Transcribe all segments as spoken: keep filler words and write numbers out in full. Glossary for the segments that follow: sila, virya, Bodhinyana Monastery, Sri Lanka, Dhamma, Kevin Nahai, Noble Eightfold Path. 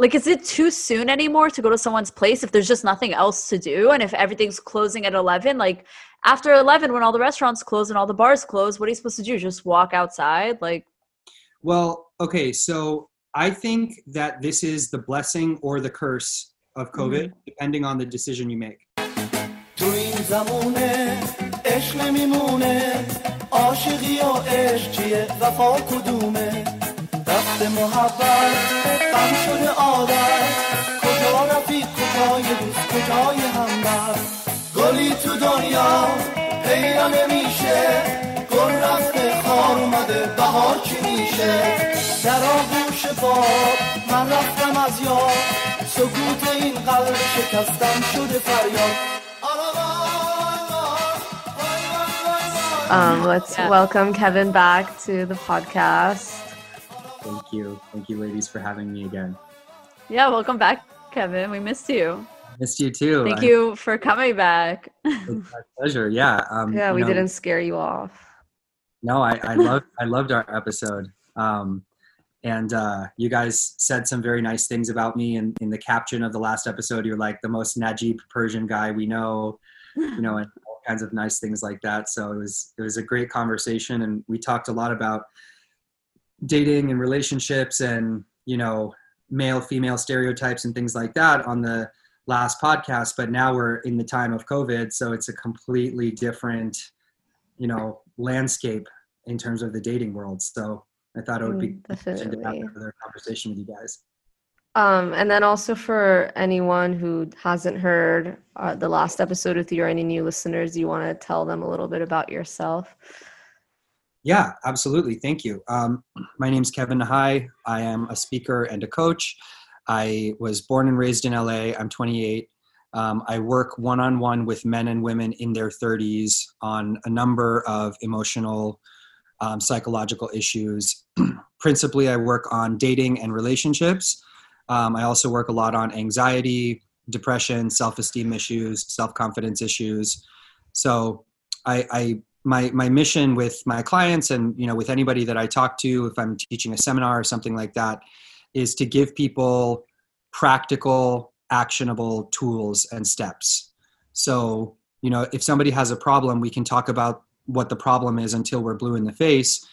Like, is it too soon anymore to go to someone's place if there's just nothing else to do? And if everything's closing at eleven, like after eleven, when all the restaurants close and all the bars close, what are you supposed to do? Just walk outside? Like, well, okay. So I think that this is the blessing or the curse of COVID, mm-hmm. depending on the decision you make. Um, let's yeah. welcome Kevin back to the podcast. Thank you. Thank you, ladies, for having me again. Yeah, welcome back, Kevin. We missed you. Missed you too. Thank I, you for coming back. It's my pleasure. Yeah. Um, yeah, we know, didn't scare you off. No, I, I loved I loved our episode. Um, and uh, you guys said some very nice things about me. And in, in the caption of the last episode, you're like the most Najib Persian guy we know, you know, and all kinds of nice things like that. So it was it was a great conversation, and we talked a lot about dating and relationships and, you know, male female stereotypes and things like that on the last podcast. But now we're in the time of COVID, so it's a completely different, you know, landscape in terms of the dating world. So I thought it would be good to have another conversation with you guys. Um, and then also for anyone who hasn't heard uh, the last episode with you, or any new listeners, you want to tell them a little bit about yourself? Yeah, absolutely. Thank you. Um, my name's Kevin Nahai. I am a speaker and a coach. I was born and raised in L A. I'm twenty-eight. Um, I work one-on-one with men and women in their thirties on a number of emotional, um, psychological issues. Principally, I work on dating and relationships. Um, I also work a lot on anxiety, depression, self-esteem issues, self-confidence issues. So I... I My my mission with my clients and, you know, with anybody that I talk to, if I'm teaching a seminar or something like that, is to give people practical, actionable tools and steps. So, you know, if somebody has a problem, we can talk about what the problem is until we're blue in the face.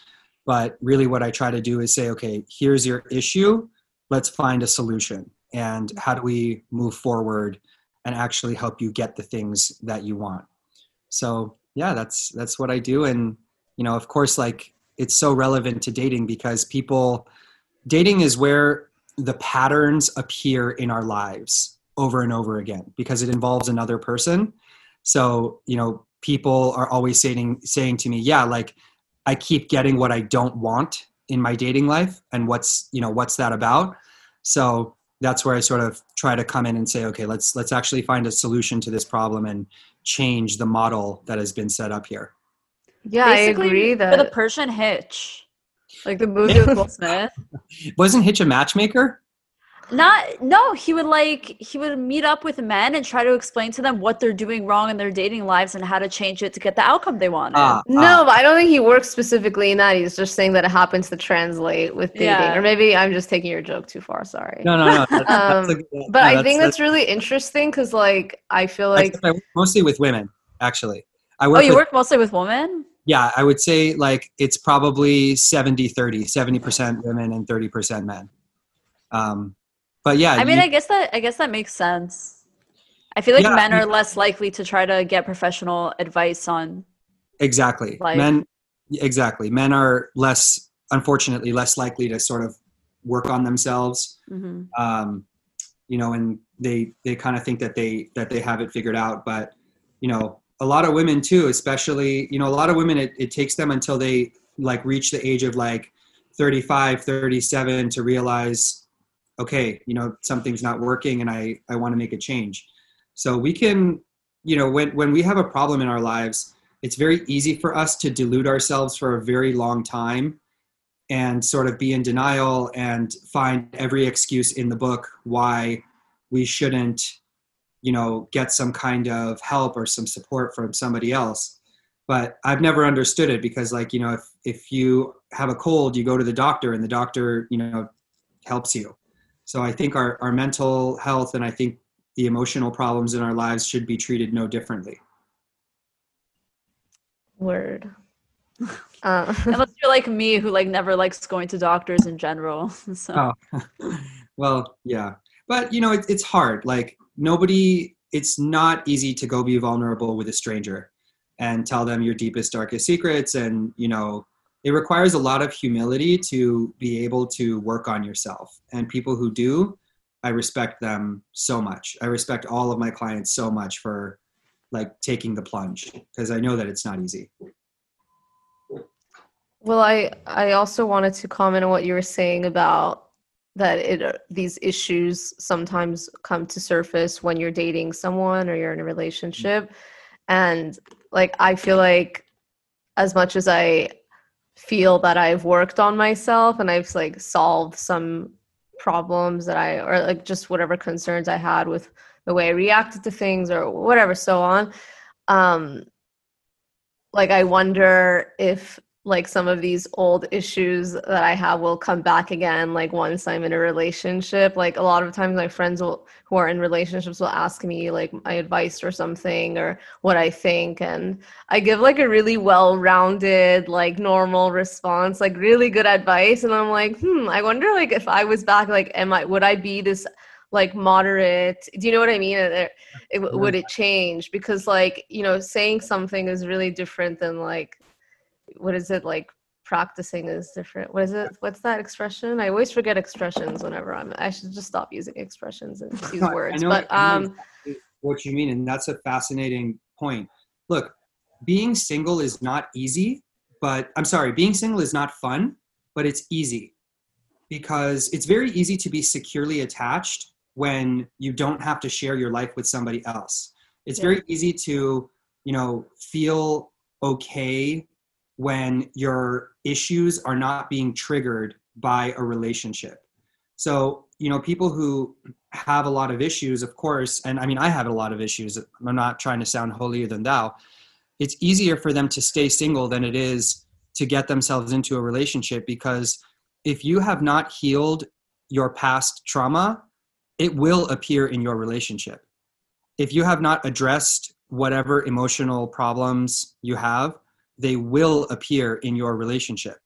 But really what I try to do is say, okay, here's your issue. Let's find a solution. And how do we move forward and actually help you get the things that you want? So yeah, that's, that's what I do. And, you know, of course, like, it's so relevant to dating because people, dating is where the patterns appear in our lives over and over again, because it involves another person. So, you know, people are always saying, saying to me, yeah, like, I keep getting what I don't want in my dating life. And what's, you know, what's that about? So that's where I sort of try to come in and say, okay, let's, let's actually find a solution to this problem and change the model that has been set up here. Yeah, basically, I agree that for the Persian Hitch, like the movie with Will Smith. Wasn't Hitch a matchmaker? Not, no, he would like, he would meet up with men and try to explain to them what they're doing wrong in their dating lives and how to change it to get the outcome they wanted. Uh, no, uh, but I don't think he works specifically in that. He's just saying that it happens to translate with dating. Yeah. Or maybe I'm just taking your joke too far. Sorry. No, no, no. That's, um, that's a, but no, I that's, think that's, that's really interesting because, like, I feel like I, I work mostly with women, actually. I work oh, you with, work mostly with women? Yeah, I would say, like, it's probably seventy thirty, seventy percent women and thirty percent men. Um, But yeah, I mean, you, I guess that I guess that makes sense. I feel like yeah, men are less likely to try to get professional advice on. Exactly, life. men. Exactly, men are less, unfortunately, less likely to sort of work on themselves. Mm-hmm. Um, you know, and they they kind of think that they that they have it figured out. But you know, a lot of women too, especially you know, a lot of women. It, it takes them until they like reach the age of like thirty-five, thirty-seven to realize, okay, you know, something's not working and I, I want to make a change. So we can, you know, when, when we have a problem in our lives, it's very easy for us to delude ourselves for a very long time and sort of be in denial and find every excuse in the book why we shouldn't, you know, get some kind of help or some support from somebody else. But I've never understood it because, like, you know, if, if you have a cold, you go to the doctor and the doctor, you know, helps you. So I think our, our mental health and I think the emotional problems in our lives should be treated no differently. Word. Uh, unless you're like me, who like never likes going to doctors in general. So. Oh. Well, yeah. But, you know, it, it's hard. Like nobody, it's not easy to go be vulnerable with a stranger and tell them your deepest, darkest secrets. And, you know, it requires a lot of humility to be able to work on yourself. And people who do, I respect them so much. I respect all of my clients so much for like taking the plunge, because I know that it's not easy. Well, I, I also wanted to comment on what you were saying about that it these issues sometimes come to surface when you're dating someone or you're in a relationship. And like, I feel like as much as I feel that I've worked on myself and I've like solved some problems that I, or like just whatever concerns I had with the way I reacted to things or whatever, so on. Um, like, I wonder if like some of these old issues that I have will come back again, like once I'm in a relationship. Like a lot of times my friends will, who are in relationships will ask me like my advice or something or what I think. And I give like a really well-rounded, like normal response, like really good advice. And I'm like, hmm, I wonder like if I was back, like, am I, would I be this like moderate? Do you know what I mean? It, it, would it change? Because like, you know, saying something is really different than like, what is it like practicing is different. What is it? What's that expression? I always forget expressions whenever I'm, I should just stop using expressions and use words. I know, but I know um, what you mean. And that's a fascinating point. Look, being single is not easy, but I'm sorry, being single is not fun, but it's easy because it's very easy to be securely attached when you don't have to share your life with somebody else. It's yeah. very easy to, you know, feel okay when your issues are not being triggered by a relationship. So, you know, people who have a lot of issues, of course, and I mean, I have a lot of issues. I'm not trying to sound holier than thou. It's easier for them to stay single than it is to get themselves into a relationship, because if you have not healed your past trauma, it will appear in your relationship. If you have not addressed whatever emotional problems you have, they will appear in your relationship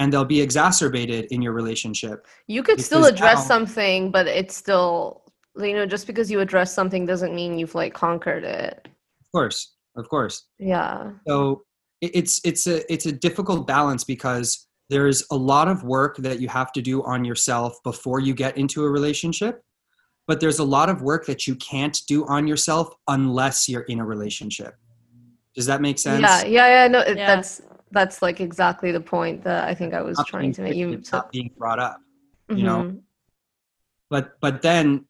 and they'll be exacerbated in your relationship. You could still address now, something, but it's still, you know, just because you address something doesn't mean you've like conquered it. Of course. Of course. Yeah. So it's, it's a, it's a difficult balance because there's a lot of work that you have to do on yourself before you get into a relationship, but there's a lot of work that you can't do on yourself unless you're in a relationship. Does that make sense? Yeah, yeah, yeah. No, it, yeah. that's that's like exactly the point that I think I was not trying to make. You it's not being brought up, you mm-hmm. know. But but then,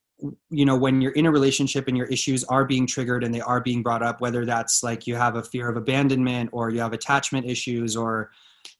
you know, when you're in a relationship and your issues are being triggered and they are being brought up, whether that's like you have a fear of abandonment or you have attachment issues or,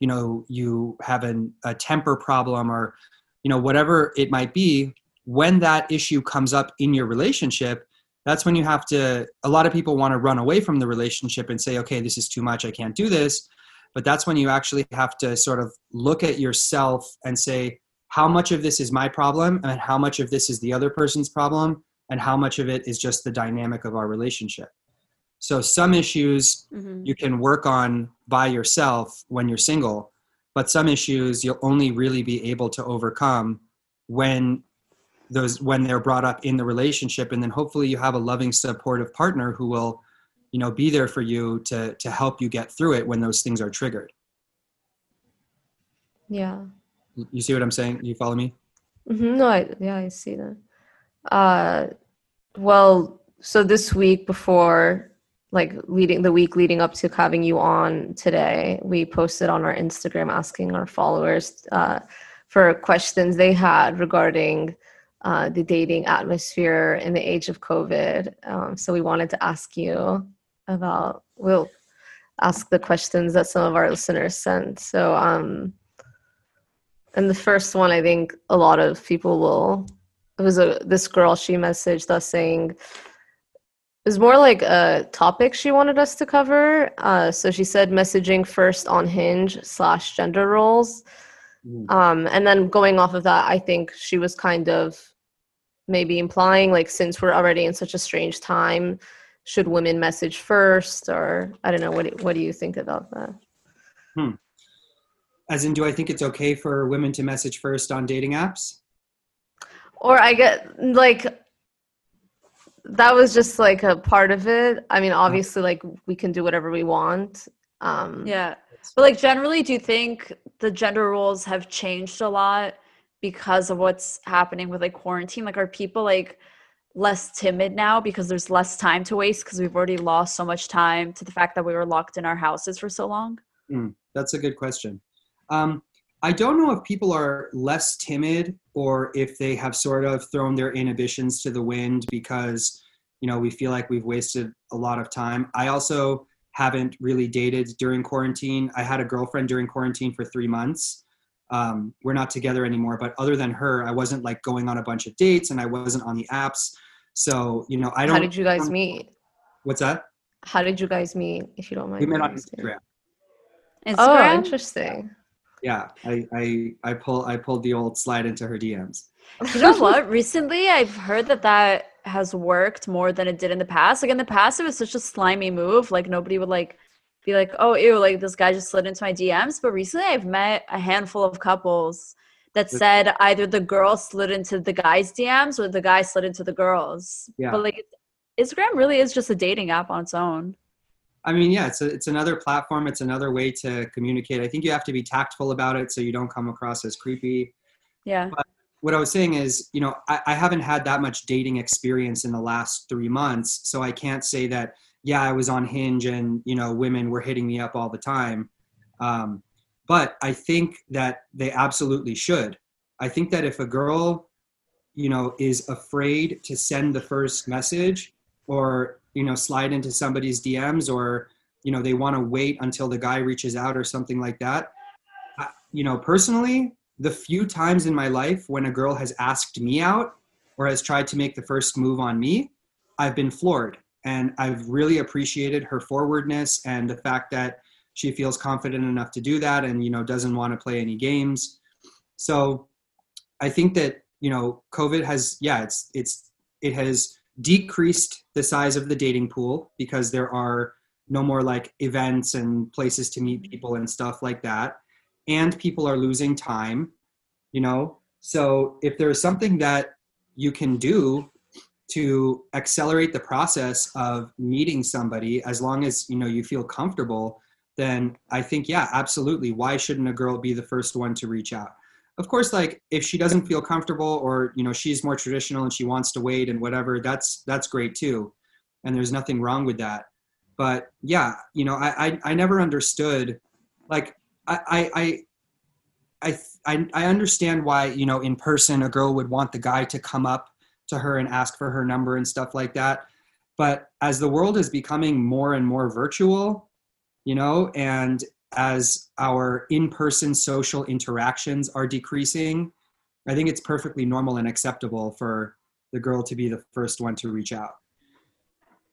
you know, you have an, a temper problem or, you know, whatever it might be, when that issue comes up in your relationship, that's when you have to, a lot of people want to run away from the relationship and say, okay, this is too much, I can't do this. But that's when you actually have to sort of look at yourself and say, how much of this is my problem and how much of this is the other person's problem and how much of it is just the dynamic of our relationship. So some issues mm-hmm. you can work on by yourself when you're single, but some issues you'll only really be able to overcome when those when they're brought up in the relationship. And then hopefully you have a loving, supportive partner who will, you know, be there for you to, to help you get through it when those things are triggered. Yeah. You see what I'm saying? You follow me? Mm-hmm. No, I, yeah, I see that. Uh, well, so this week before, like leading the week leading up to having you on today, we posted on our Instagram asking our followers uh, for questions they had regarding Uh, the dating atmosphere in the age of COVID. Um, so we wanted to ask you about, we'll ask the questions that some of our listeners sent. So, um, and the first one, I think a lot of people will, it was a, this girl, she messaged us saying, it was more like a topic she wanted us to cover. Uh, so she said messaging first on Hinge slash gender roles. Mm-hmm. Um, and then going off of that, I think she was kind of maybe implying, like, since we're already in such a strange time, should women message first? Or I don't know, what do, what do you think about that? Hmm. As in, do I think it's okay for women to message first on dating apps? Or I get, like, that was just like a part of it. I mean, obviously, like, we can do whatever we want. Um, yeah. But, like, generally, do you think the gender roles have changed a lot because of what's happening with, like, quarantine? Like, are people, like, less timid now because there's less time to waste because we've already lost so much time to the fact that we were locked in our houses for so long? Mm, that's a good question. Um, I don't know if people are less timid or if they have sort of thrown their inhibitions to the wind because, you know, we feel like we've wasted a lot of time. I also haven't really dated during quarantine. I had a girlfriend during quarantine for three months. Um, we're not together anymore, but other than her, I wasn't, like, going on a bunch of dates and I wasn't on the apps. So, you know, I don't. How did you guys meet? What's that? How did you guys meet, if you don't mind? We met on Instagram. Instagram? Oh, interesting. Yeah, I, I I pull I pulled the old slide into her D Ms. You know what? Recently, I've heard that that has worked more than it did in the past. Like, in the past, it was such a slimy move. Like, nobody would, like, be like, oh, ew, like, this guy just slid into my D Ms. But recently, I've met a handful of couples that said either the girl slid into the guy's D Ms or the guy slid into the girls. Yeah. But, like, Instagram really is just a dating app on its own. I mean, yeah, it's a, it's another platform. It's another way to communicate. I think you have to be tactful about it so you don't come across as creepy. Yeah. But what I was saying is, you know, I, I haven't had that much dating experience in the last three months. So I can't say that, yeah, I was on Hinge and, you know, women were hitting me up all the time. Um, but I think that they absolutely should. I think that if a girl, you know, is afraid to send the first message or, you know, slide into somebody's D Ms or, you know, they want to wait until the guy reaches out or something like that. I, you know, personally, the few times in my life when a girl has asked me out or has tried to make the first move on me, I've been floored. And I've really appreciated her forwardness and the fact that she feels confident enough to do that and, you know, doesn't want to play any games. So I think that, you know, COVID has, yeah, it's, it's, it has decreased the size of the dating pool because there are no more, like, events and places to meet people and stuff like that. And people are losing time, you know? So if there's something that you can do to accelerate the process of meeting somebody, as long as, you know, you feel comfortable, then I think, yeah, absolutely. Why shouldn't a girl be the first one to reach out? Of course, like, if she doesn't feel comfortable or, you know, she's more traditional and she wants to wait and whatever, that's that's great too. And there's nothing wrong with that. But yeah, you know, I I, I never understood, like, I I I I I understand why, you know, in person a girl would want the guy to come up to her and ask for her number and stuff like that. But as the world is becoming more and more virtual, you know, and as our in-person social interactions are decreasing, I think it's perfectly normal and acceptable for the girl to be the first one to reach out.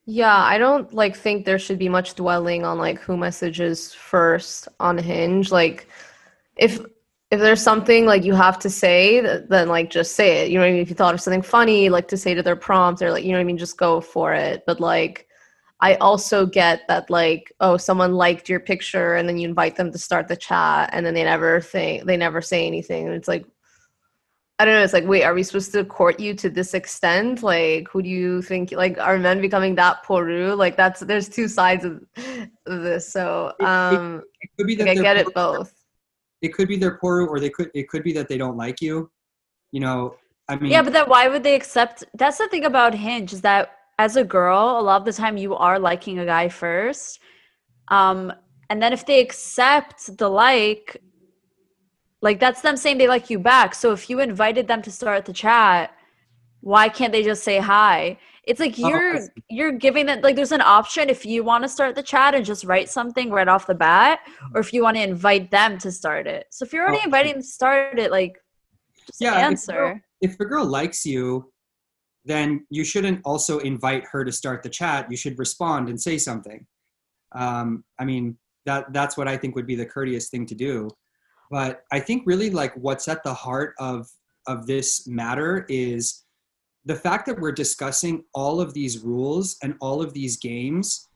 Yeah, I don't, like, think there should be much dwelling on, like, who messages first on Hinge. Like, if if there's something, like, you have to say, then, like, just say it. You know what I mean? If you thought of something funny, like, to say to their prompt, or, like, you know what I mean, just go for it. But, like, I also get that, like, oh, someone liked your picture and then you invite them to start the chat and then they never think, they never say anything. And it's like, I don't know. It's like, wait, are we supposed to court you to this extent? Like, who do you think, like, are men becoming that poru? Like, that's, there's two sides of this. So um, it, it could be that, like, I get it both. It could be their poru, or they could, it could be that they don't like you, you know, I mean. Yeah, but then why would they accept? That's the thing about Hinge, is that as a girl, a lot of the time you are liking a guy first. Um, and then if they accept the like, like that's them saying they like you back. So if you invited them to start the chat, why can't they just say hi? It's like you're oh, you're giving that, like, there's an option if you want to start the chat and just write something right off the bat, or if you want to invite them to start it. So if you're already oh, inviting them to start it, like, just yeah, answer. If the girl, if the girl likes you, then you shouldn't also invite her to start the chat. You should respond and say something. Um, I mean, that that's what I think would be the courteous thing to do. But I think really like what's at the heart of, of this matter is the fact that we're discussing all of these rules and all of these games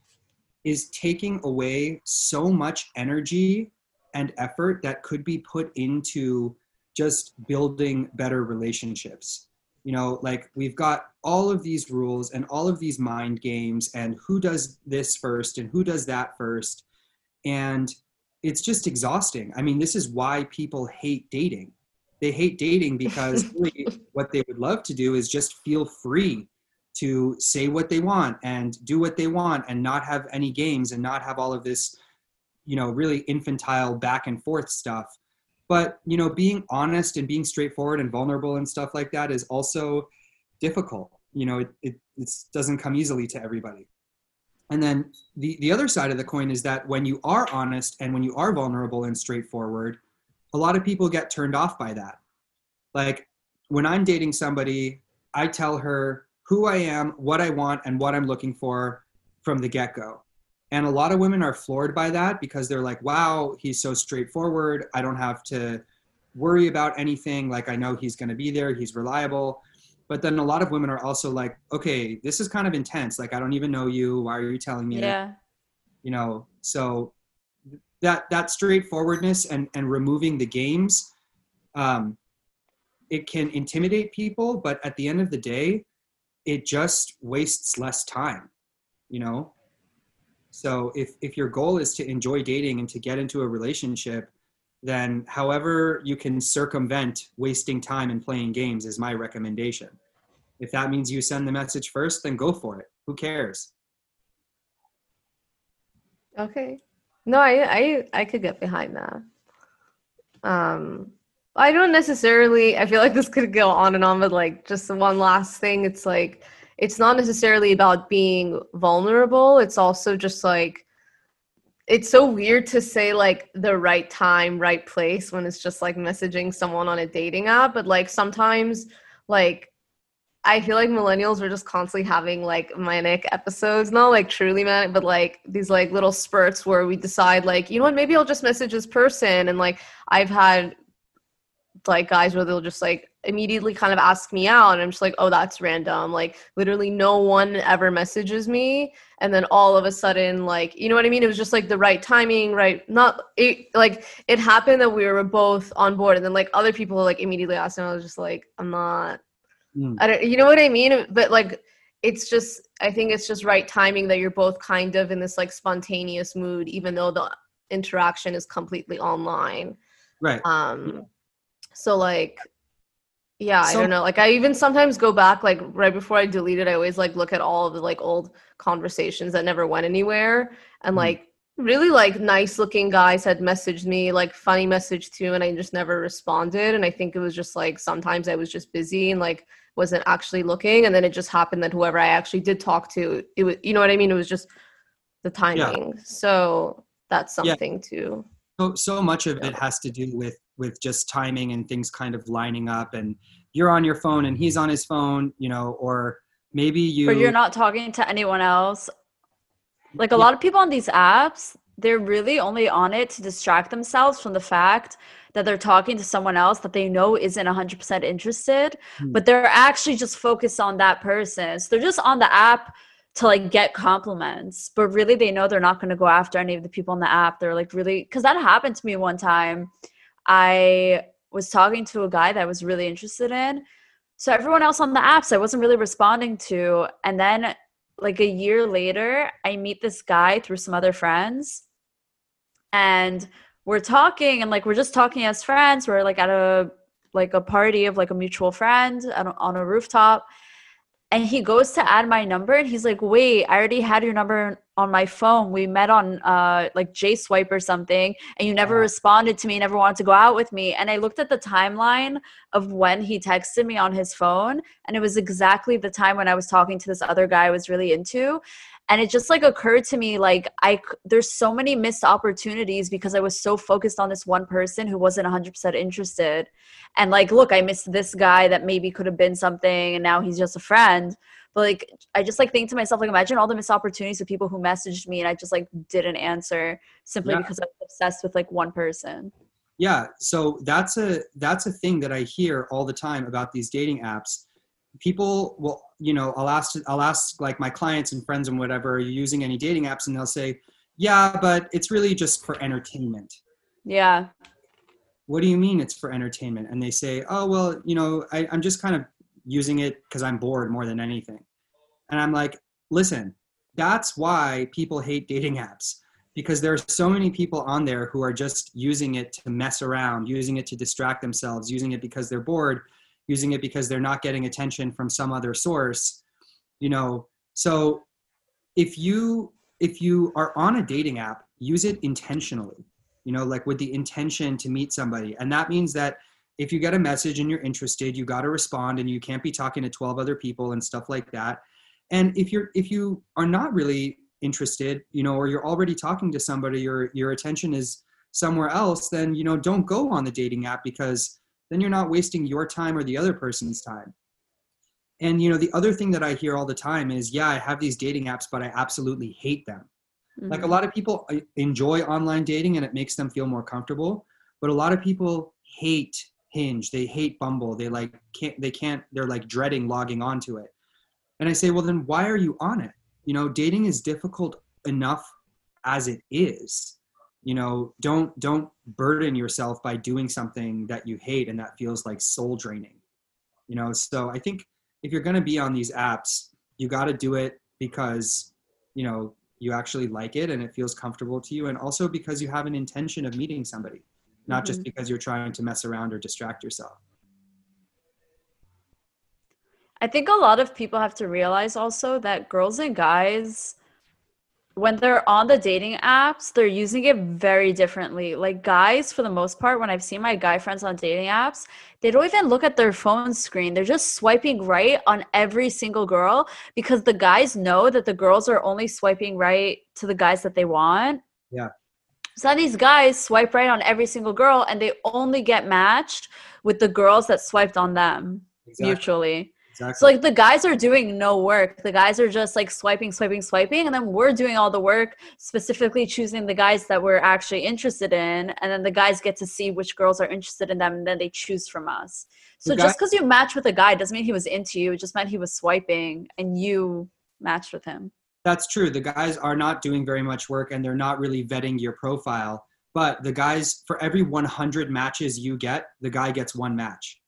is taking away so much energy and effort that could be put into just building better relationships. You know, like we've got all of these rules and all of these mind games and who does this first and who does that first. And it's just exhausting. I mean, this is why people hate dating. They hate dating because really what they would love to do is just feel free to say what they want and do what they want and not have any games and not have all of this, you know, really infantile back and forth stuff. But, you know, being honest and being straightforward and vulnerable and stuff like that is also difficult. You know, it, it, it doesn't come easily to everybody. And then the, the other side of the coin is that when you are honest and when you are vulnerable and straightforward, a lot of people get turned off by that. Like when I'm dating somebody, I tell her who I am, what I want, and what I'm looking for from the get-go. And a lot of women are floored by that because they're like, wow, he's so straightforward. I don't have to worry about anything. Like, I know he's going to be there. He's reliable. But then a lot of women are also like, okay, this is kind of intense. Like, I don't even know you. Why are you telling me? Yeah. You know, so that, that straightforwardness and, and removing the games, um, it can intimidate people, but at the end of the day, it just wastes less time, you know? So if, if your goal is to enjoy dating and to get into a relationship, then however you can circumvent wasting time and playing games is my recommendation. If that means you send the message first, then go for it. Who cares? Okay. No, I I, I could get behind that. Um, I don't necessarily, I feel like this could go on and on, but like just one last thing, it's like, it's not necessarily about being vulnerable. It's also just like, it's so weird to say like the right time, right place when it's just like messaging someone on a dating app. But like sometimes like, I feel like millennials are just constantly having like manic episodes, not like truly manic, but like these like little spurts where we decide like, you know what, maybe I'll just message this person. And like, I've had like guys where they'll just like immediately kind of ask me out and I'm just like, oh, that's random. Like literally no one ever messages me. And then all of a sudden, like, you know what I mean? It was just like the right timing, right? Not it, like it happened that we were both on board and then like other people like immediately asked and I was just like, I'm not, mm. I don't, you know what I mean? But like, it's just, I think it's just right timing that you're both kind of in this like spontaneous mood, even though the interaction is completely online. Right. Um, yeah. So like, yeah, so, I don't know. Like I even sometimes go back, like right before I delete it, I always like look at all of the like old conversations that never went anywhere. And like really like nice looking guys had messaged me, like funny message too. And I just never responded. And I think it was just like, sometimes I was just busy and like wasn't actually looking. And then it just happened that whoever I actually did talk to, it was, you know what I mean? It was just the timing. Yeah. So that's something yeah. too. So, so much of it has to do with, with just timing and things kind of lining up and you're on your phone and he's on his phone, you know, or maybe you... Or you're not talking to anyone else. Like a yeah. lot of people on these apps, they're really only on it to distract themselves from the fact that they're talking to someone else that they know isn't one hundred percent interested, hmm. but they're actually just focused on that person. So they're just on the app to like get compliments, but really they know they're not going to go after any of the people on the app. They're like really, because that happened to me one time. I was talking to a guy that I was really interested in. So everyone else on the apps I wasn't really responding to. And then like a year later, I meet this guy through some other friends and we're talking and like, we're just talking as friends. We're like at a, like a party of like a mutual friend on a, on a rooftop. And he goes to add my number and he's like, wait, I already had your number on my phone. We met on uh, like JSwipe or something and you never responded to me, never wanted to go out with me. And I looked at the timeline of when he texted me on his phone and it was exactly the time when I was talking to this other guy I was really into. And it just like occurred to me, like I, there's so many missed opportunities because I was so focused on this one person who wasn't one hundred percent interested. And like, look, I missed this guy that maybe could have been something and now he's just a friend. But like, I just like think to myself, like imagine all the missed opportunities of people who messaged me and I just like didn't answer simply yeah. because I was obsessed with like one person. Yeah. So that's a, that's a thing that I hear all the time about these dating apps. People will, you know, I'll ask, I'll ask like my clients and friends and whatever, are you using any dating apps? And they'll say, yeah, but it's really just for entertainment. Yeah. What do you mean it's for entertainment? And they say, oh, well, you know, I, I'm just kind of using it because I'm bored more than anything. And I'm like, listen, that's why people hate dating apps, because there are so many people on there who are just using it to mess around, using it to distract themselves, using it because they're bored, using it because they're not getting attention from some other source, you know? So if you, if you are on a dating app, use it intentionally, you know, like with the intention to meet somebody. And that means that if you get a message and you're interested, you got to respond, and you can't be talking to twelve other people and stuff like that. And if you're, if you are not really interested, you know, or you're already talking to somebody, or your attention is somewhere else, then, you know, don't go on the dating app, because then you're not wasting your time or the other person's time. And, you know, the other thing that I hear all the time is, yeah, I have these dating apps, but I absolutely hate them. Mm-hmm. Like, a lot of people enjoy online dating and it makes them feel more comfortable, but a lot of people hate Hinge. They hate Bumble. They like can't, they can't, they're like dreading logging onto it. And I say, well, then why are you on it? You know, dating is difficult enough as it is. You know, don't, don't burden yourself by doing something that you hate and that feels like soul draining, you know? So I think if you're going to be on these apps, you got to do it because, you know, you actually like it and it feels comfortable to you. And also because you have an intention of meeting somebody, not mm-hmm. just because you're trying to mess around or distract yourself. I think a lot of people have to realize also that girls and guys, when they're on the dating apps, they're using it very differently. Like, guys, for the most part, when I've seen my guy friends on dating apps, they don't even look at their phone screen. They're just swiping right on every single girl, because the guys know that the girls are only swiping right to the guys that they want. Yeah. So these guys swipe right on every single girl, and they only get matched with the girls that swiped on them exactly. mutually. Exactly. So like, the guys are doing no work. The guys are just like swiping, swiping, swiping. And then we're doing all the work, specifically choosing the guys that we're actually interested in. And then the guys get to see which girls are interested in them, and then they choose from us. So guy- just because you match with a guy doesn't mean he was into you. It just meant he was swiping and you matched with him. That's true. The guys are not doing very much work, and they're not really vetting your profile. But the guys, for every one hundred matches you get, the guy gets one match.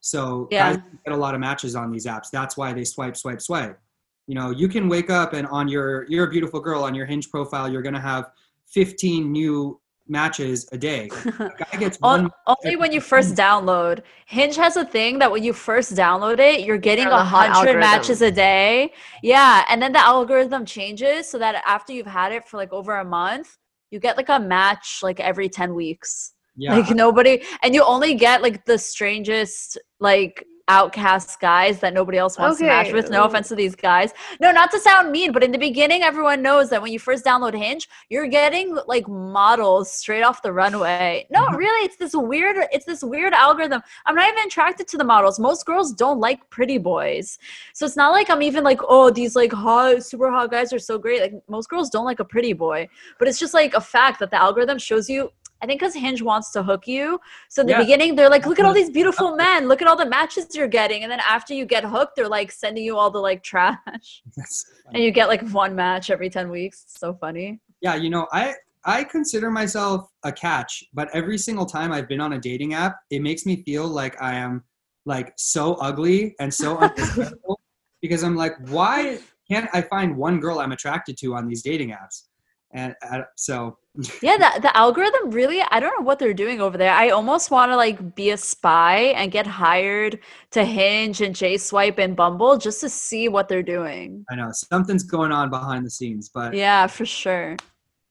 So yeah. guys get a lot of matches on these apps. That's why they swipe, swipe, swipe. You know, you can wake up and on your, you're a beautiful girl on your Hinge profile, you're going to have fifteen new matches a day. A guy gets one only when you first download. Hinge has a thing that when you first download it, you're getting a hundred matches a day. Yeah. And then the algorithm changes so that after you've had it for like over a month, you get like a match like every ten weeks. Yeah. Like nobody, and you only get like the strangest, like outcast guys that nobody else wants okay. to match with. No offense to these guys. No, not to sound mean, but in the beginning, everyone knows that when you first download Hinge, you're getting like models straight off the runway. No, really, it's this weird, it's this weird algorithm. I'm not even attracted to the models. Most girls don't like pretty boys. So it's not like I'm even like, oh, these like hot, super hot guys are so great. Like most girls don't like a pretty boy, but it's just like a fact that the algorithm shows you. I think because Hinge wants to hook you. So in the yeah. beginning, they're like, look at all these beautiful men. Look at all the matches you're getting. And then after you get hooked, they're like sending you all the like trash. That's and you get like one match every ten weeks. It's so funny. Yeah. You know, I, I consider myself a catch, but every single time I've been on a dating app, it makes me feel like I am like so ugly and so unacceptable because I'm like, why can't I find one girl I'm attracted to on these dating apps? And uh, so... yeah, the, the algorithm really, I don't know what they're doing over there. I almost want to like be a spy and get hired to Hinge and JSwipe and Bumble just to see what they're doing. I know something's going on behind the scenes, but yeah, for sure.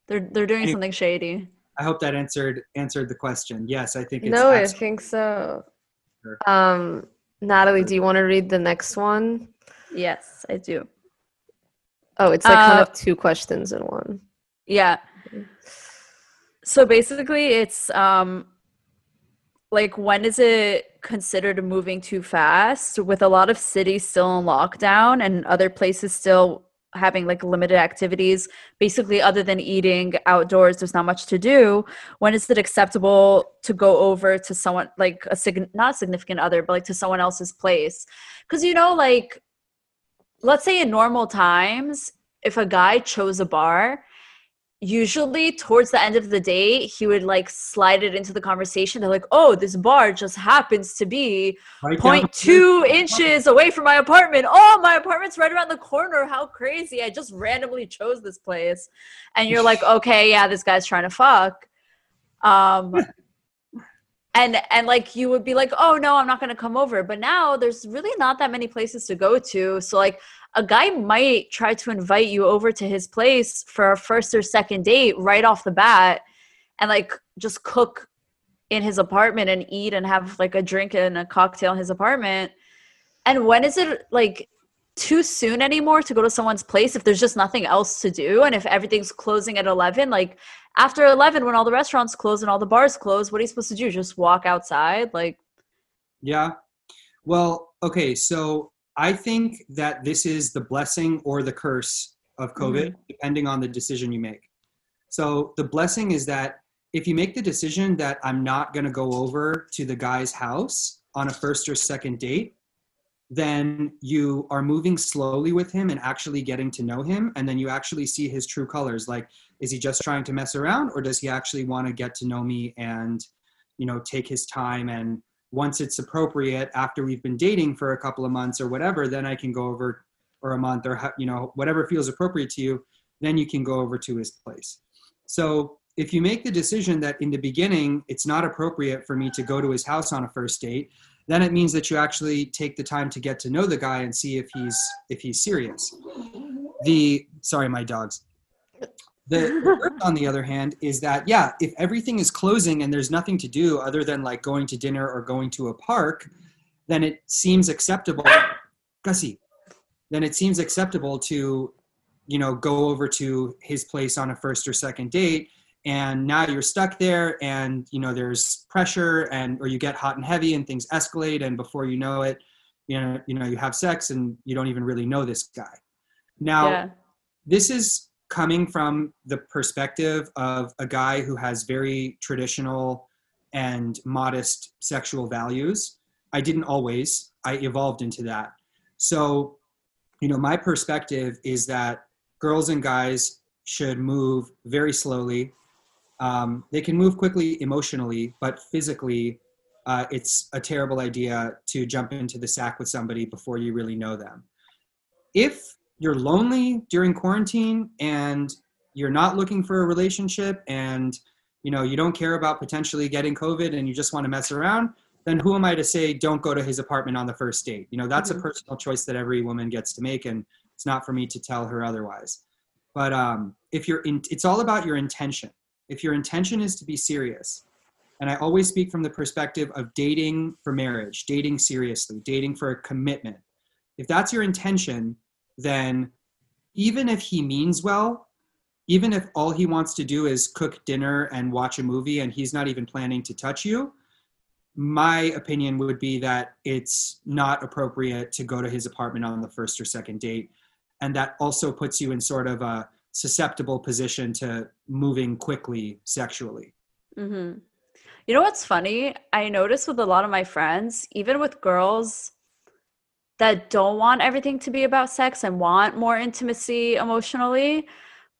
They're they're doing anyway, something shady. I hope that answered answered the question. Yes, I think it's No, absolutely- I think so. Sure. Um, Natalie, do you want to read the next one? Yes, I do. Oh, it's like kind uh, of two questions in one. Yeah. So basically it's um, like, when is it considered moving too fast? With a lot of cities still in lockdown and other places still having like limited activities, basically other than eating outdoors, there's not much to do. When is it acceptable to go over to someone like a sig- not significant other, but like to someone else's place? Cause you know, like let's say in normal times, if a guy chose a bar, usually towards the end of the day, he would like slide it into the conversation. They're like, oh, this bar just happens to be right zero point two inches away from my apartment. Oh, my apartment's right around the corner. How crazy. I just randomly chose this place. And you're like, okay, yeah, this guy's trying to fuck. Um, and, and like, you would be like, oh no, I'm not going to come over. But now there's really not that many places to go to. So like, a guy might try to invite you over to his place for a first or second date right off the bat and like just cook in his apartment and eat and have like a drink and a cocktail in his apartment. And when is it like too soon anymore to go to someone's place if there's just nothing else to do? And if everything's closing at eleven, like after eleven, when all the restaurants close and all the bars close, what are you supposed to do? Just walk outside? Like, yeah. Well, okay. So I think that this is the blessing or the curse of COVID, mm-hmm. depending on the decision you make. So the blessing is that if you make the decision that I'm not going to go over to the guy's house on a first or second date, then you are moving slowly with him and actually getting to know him. And then you actually see his true colors. Like, is he just trying to mess around, or does he actually want to get to know me and, you know, take his time? And once it's appropriate, after we've been dating for a couple of months or whatever, then I can go over, or a month, or, you know, whatever feels appropriate to you, then you can go over to his place. So if you make the decision that in the beginning, it's not appropriate for me to go to his house on a first date, then it means that you actually take the time to get to know the guy and see if he's, if he's serious. The, sorry, my dogs. The on the other hand is that, yeah, if everything is closing and there's nothing to do other than like going to dinner or going to a park, then it seems acceptable. Gussie, then it seems acceptable to, you know, go over to his place on a first or second date. And now you're stuck there and, you know, there's pressure and, or you get hot and heavy and things escalate. And before you know it, you know, you know, you have sex and you don't even really know this guy. Now, yeah. This is coming from the perspective of a guy who has very traditional and modest sexual values. I didn't always, I evolved into that. So, you know, my perspective is that girls and guys should move very slowly. Um, they can move quickly emotionally, but physically, uh, it's a terrible idea to jump into the sack with somebody before you really know them. If you're lonely during quarantine and you're not looking for a relationship and, you know, you don't care about potentially getting COVID and you just want to mess around, then who am I to say don't go to his apartment on the first date? You know, that's mm-hmm. a personal choice that every woman gets to make, and it's not for me to tell her otherwise. But um, if you're in, it's all about your intention. If your intention is to be serious, and I always speak from the perspective of dating for marriage, dating seriously, dating for a commitment. If that's your intention, then even if he means well, even if all he wants to do is cook dinner and watch a movie and he's not even planning to touch you, my opinion would be that it's not appropriate to go to his apartment on the first or second date. And that also puts you in sort of a susceptible position to moving quickly sexually. Mm-hmm. You know what's funny? I noticed with a lot of my friends, even with girls that don't want everything to be about sex and want more intimacy emotionally,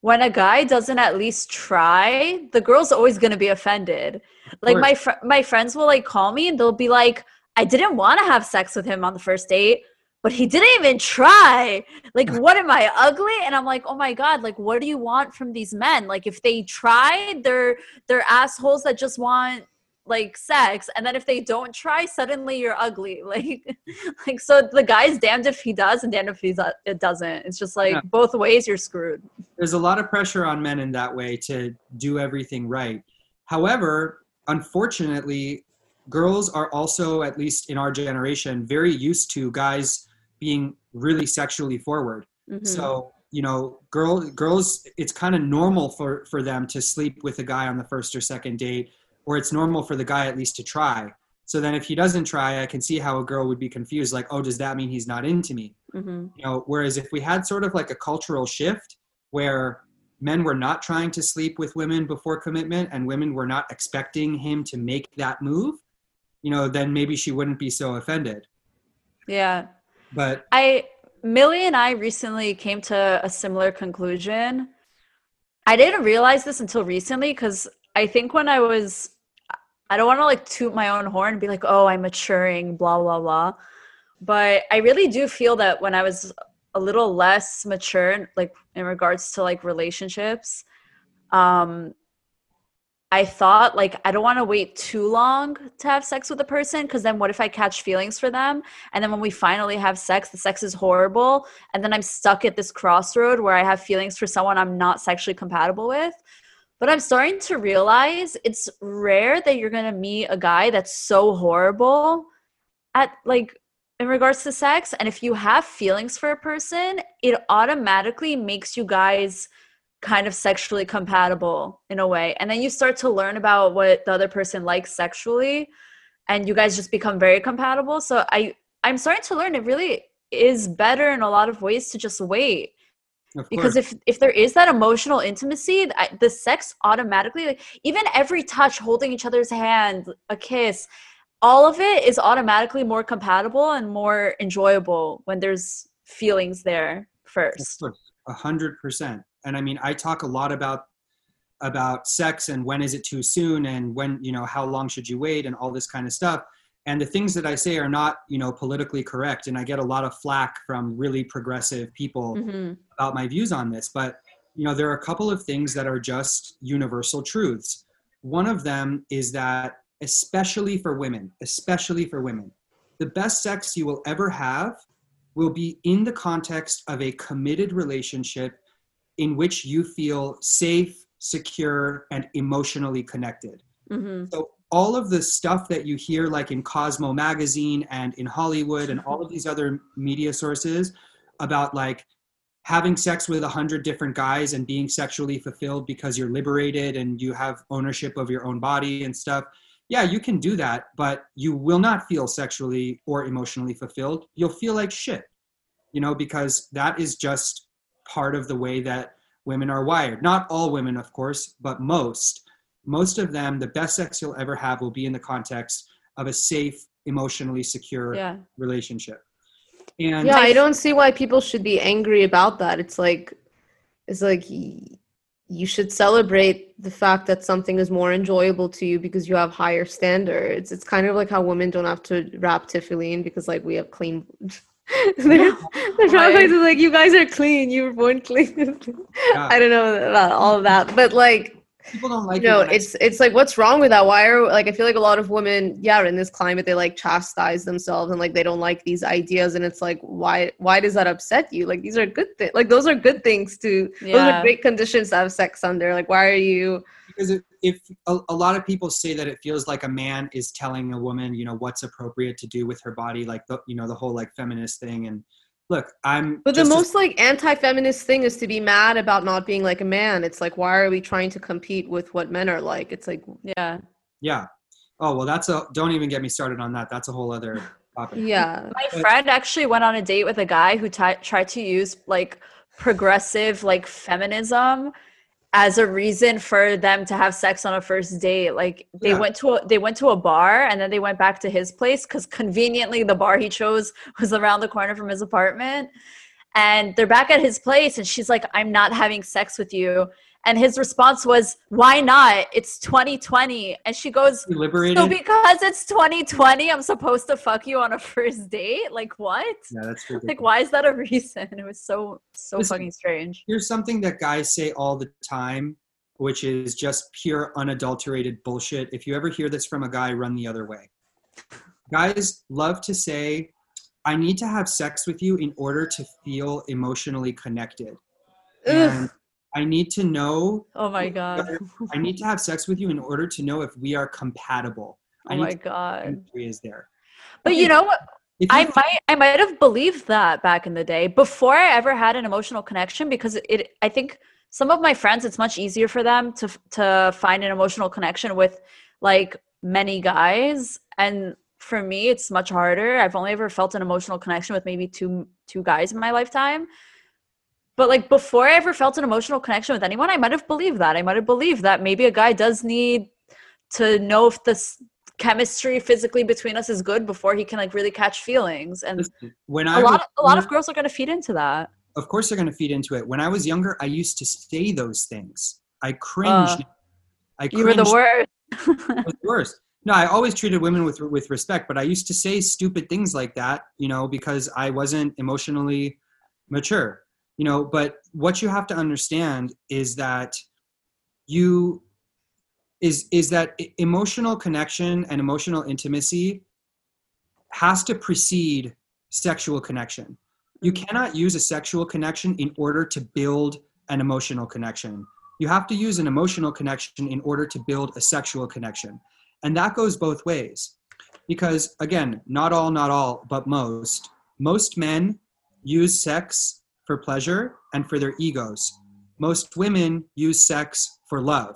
when a guy doesn't at least try, the girl's always going to be offended. Like my fr- my friends will like call me and they'll be like, I didn't want to have sex with him on the first date, but he didn't even try. Like, what am I, ugly? And I'm like, oh my God, like, what do you want from these men? Like, if they try, they're, they're assholes that just want like sex, and then if they don't try, suddenly you're ugly. Like, like so the guy's damned if he does and damned if he doesn't. It's just like, yeah, both ways you're screwed. There's a lot of pressure on men in that way to do everything right. However, unfortunately, girls are also, at least in our generation, very used to guys being really sexually forward. Mm-hmm. So, you know, girl, girls, it's kind of normal for, for them to sleep with a guy on the first or second date, or it's normal for the guy at least to try. So then if he doesn't try, I can see how a girl would be confused. Like, oh, does that mean he's not into me? Mm-hmm. You know, whereas if we had sort of like a cultural shift where men were not trying to sleep with women before commitment and women were not expecting him to make that move, you know, then maybe she wouldn't be so offended. Yeah. But I, Millie and I recently came to a similar conclusion. I didn't realize this until recently, because I think when I was, I don't want to like toot my own horn and be like, oh, I'm maturing, blah, blah, blah. But I really do feel that when I was a little less mature, like in regards to like relationships, um, I thought like, I don't want to wait too long to have sex with a person, because then what if I catch feelings for them? And then when we finally have sex, the sex is horrible. And then I'm stuck at this crossroad where I have feelings for someone I'm not sexually compatible with. But I'm starting to realize it's rare that you're going to meet a guy that's so horrible at like in regards to sex. And if you have feelings for a person, it automatically makes you guys kind of sexually compatible in a way. And then you start to learn about what the other person likes sexually, and you guys just become very compatible. So I, I'm starting to learn it really is better in a lot of ways to just wait. Because if, if there is that emotional intimacy, I, the sex automatically, like, even every touch, holding each other's hand, a kiss, all of it is automatically more compatible and more enjoyable when there's feelings there first. A hundred percent. And I mean, I talk a lot about about sex and when is it too soon, and when, you know, how long should you wait and all this kind of stuff. And the things that I say are not, you know, politically correct. And I get a lot of flack from really progressive people mm-hmm. about my views on this. But, you know, there are a couple of things that are just universal truths. One of them is that, especially for women, especially for women, the best sex you will ever have will be in the context of a committed relationship in which you feel safe, secure, and emotionally connected. Mm-hmm. So all of the stuff that you hear like in Cosmo magazine and in Hollywood and all of these other media sources about like having sex with a hundred different guys and being sexually fulfilled because you're liberated and you have ownership of your own body and stuff. Yeah, you can do that, but you will not feel sexually or emotionally fulfilled. You'll feel like shit, you know, because that is just part of the way that women are wired. Not all women, of course, but most. Most of them, the best sex you'll ever have will be in the context of a safe, emotionally secure yeah. relationship. And yeah, I don't see why people should be angry about that. It's like, it's like you should celebrate the fact that something is more enjoyable to you because you have higher standards. It's kind of like how women don't have to wrap Tiffalene because like we have clean. The rabbis are like, you guys are clean. You were born clean. Yeah. I don't know about all of that, but like. People don't like no, it. No, it's it's like, what's wrong with that? Why are like I feel like a lot of women, yeah, in this climate, they like chastise themselves and like they don't like these ideas, and it's like why why does that upset you? Like these are good things. Like those are good things to. Yeah. Those are great conditions to have sex under. Like why are you? Because if, if a, a lot of people say that it feels like a man is telling a woman, you know, what's appropriate to do with her body, like the, you know, the whole like feminist thing and. Look, I'm... But the most, a- like, anti-feminist thing is to be mad about not being like a man. It's like, why are we trying to compete with what men are like? It's like... Yeah. Yeah. Oh, well, that's a... Don't even get me started on that. That's a whole other topic. Yeah. My but- friend actually went on a date with a guy who t- tried to use, like, progressive, like, feminism as a reason for them to have sex on a first date. Like, they yeah. went to a, they went to a bar, and then they went back to his place because conveniently the bar he chose was around the corner from his apartment. And they're back at his place, and she's like, I'm not having sex with you. And his response was, why not? It's twenty twenty. And she goes, liberated? So because it's twenty twenty, I'm supposed to fuck you on a first date? Like, what? Yeah, that's ridiculous. Like, why is that a reason? It was so, so Listen, fucking strange. Here's something that guys say all the time, which is just pure unadulterated bullshit. If you ever hear this from a guy, run the other way. Guys love to say, I need to have sex with you in order to feel emotionally connected. And I need to know. Oh my God. I need to have sex with you in order to know if we are compatible. I oh my need to God. Is there. But if, you know what? I think- might I might have believed that back in the day before I ever had an emotional connection, because it I think some of my friends, it's much easier for them to to find an emotional connection with like many guys, and for me, it's much harder. I've only ever felt an emotional connection with maybe two two guys in my lifetime. But like before I ever felt an emotional connection with anyone, I might have believed that. I might have believed that maybe a guy does need to know if this chemistry physically between us is good before he can like really catch feelings. And Listen, when I a, was, lot of, a lot of girls are going to feed into that. Of course they're going to feed into it. When I was younger, I used to say those things. I cringed. Uh, I cringed. You were the worst. I was the worst. No, I always treated women with with respect, but I used to say stupid things like that, you know, because I wasn't emotionally mature, you know. But what you have to understand is that you is is that emotional connection and emotional intimacy has to precede sexual connection. You cannot use a sexual connection in order to build an emotional connection. You have to use an emotional connection in order to build a sexual connection. And that goes both ways. Because again, not all, not all, but most. Most men use sex for pleasure and for their egos. Most women use sex for love.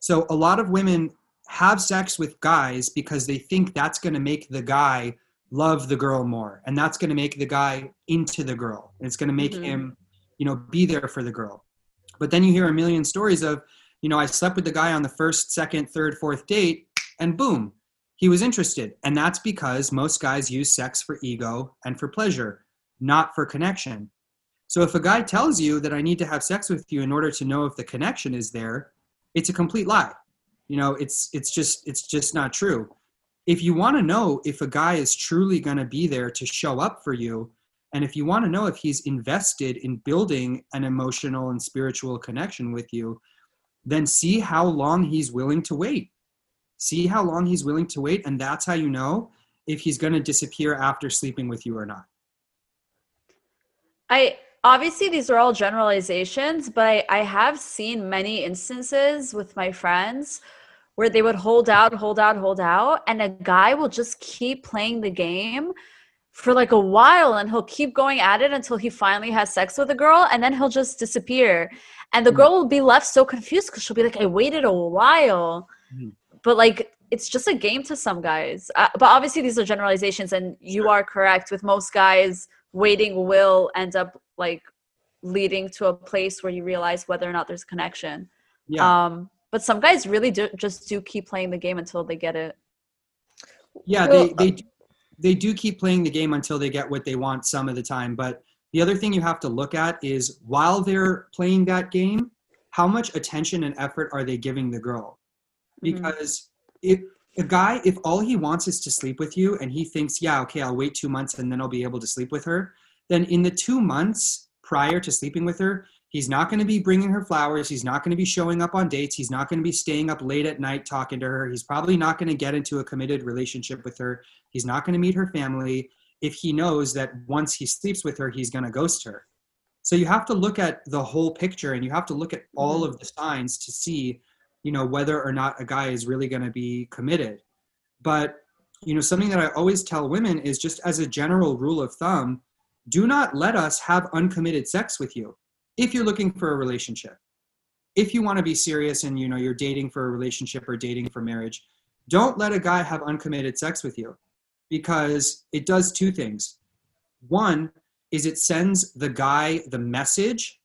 So a lot of women have sex with guys because they think that's going to make the guy love the girl more. And that's going to make the guy into the girl. And it's going to make mm-hmm. him, you know, be there for the girl. But then you hear a million stories of, you know, I slept with the guy on the first, second, third, fourth date, and boom, he was interested. And that's because most guys use sex for ego and for pleasure, not for connection. So if a guy tells you that I need to have sex with you in order to know if the connection is there, it's a complete lie. You know, it's it's just it's just not true. If you want to know if a guy is truly going to be there to show up for you, and if you want to know if he's invested in building an emotional and spiritual connection with you, then see how long he's willing to wait. See how long he's willing to wait. And that's how you know if he's going to disappear after sleeping with you or not. I obviously, these are all generalizations, but I, I have seen many instances with my friends where they would hold out, hold out, hold out. And a guy will just keep playing the game for like a while, and he'll keep going at it until he finally has sex with a girl, and then he'll just disappear. And the mm. girl will be left so confused because she'll be like, I waited a while. Mm. But like, it's just a game to some guys. Uh, but obviously these are generalizations, and you are correct. With most guys, waiting will end up like leading to a place where you realize whether or not there's a connection. Yeah. Um, but some guys really do just do keep playing the game until they get it. Yeah, they, they do. They do keep playing the game until they get what they want some of the time. But the other thing you have to look at is while they're playing that game, how much attention and effort are they giving the girl? Because mm-hmm. if a guy, if all he wants is to sleep with you and he thinks, yeah, okay, I'll wait two months and then I'll be able to sleep with her. Then in the two months prior to sleeping with her, he's not going to be bringing her flowers. He's not going to be showing up on dates. He's not going to be staying up late at night talking to her. He's probably not going to get into a committed relationship with her. He's not going to meet her family if he knows that once he sleeps with her, he's going to ghost her. So you have to look at the whole picture, and you have to look at all of the signs to see, you know, whether or not a guy is really going to be committed. But, you know, something that I always tell women is just as a general rule of thumb, do not let us have uncommitted sex with you. If you're looking for a relationship, if you want to be serious and, you know, you're dating for a relationship or dating for marriage, don't let a guy have uncommitted sex with you, because it does two things. One is it sends the guy the message,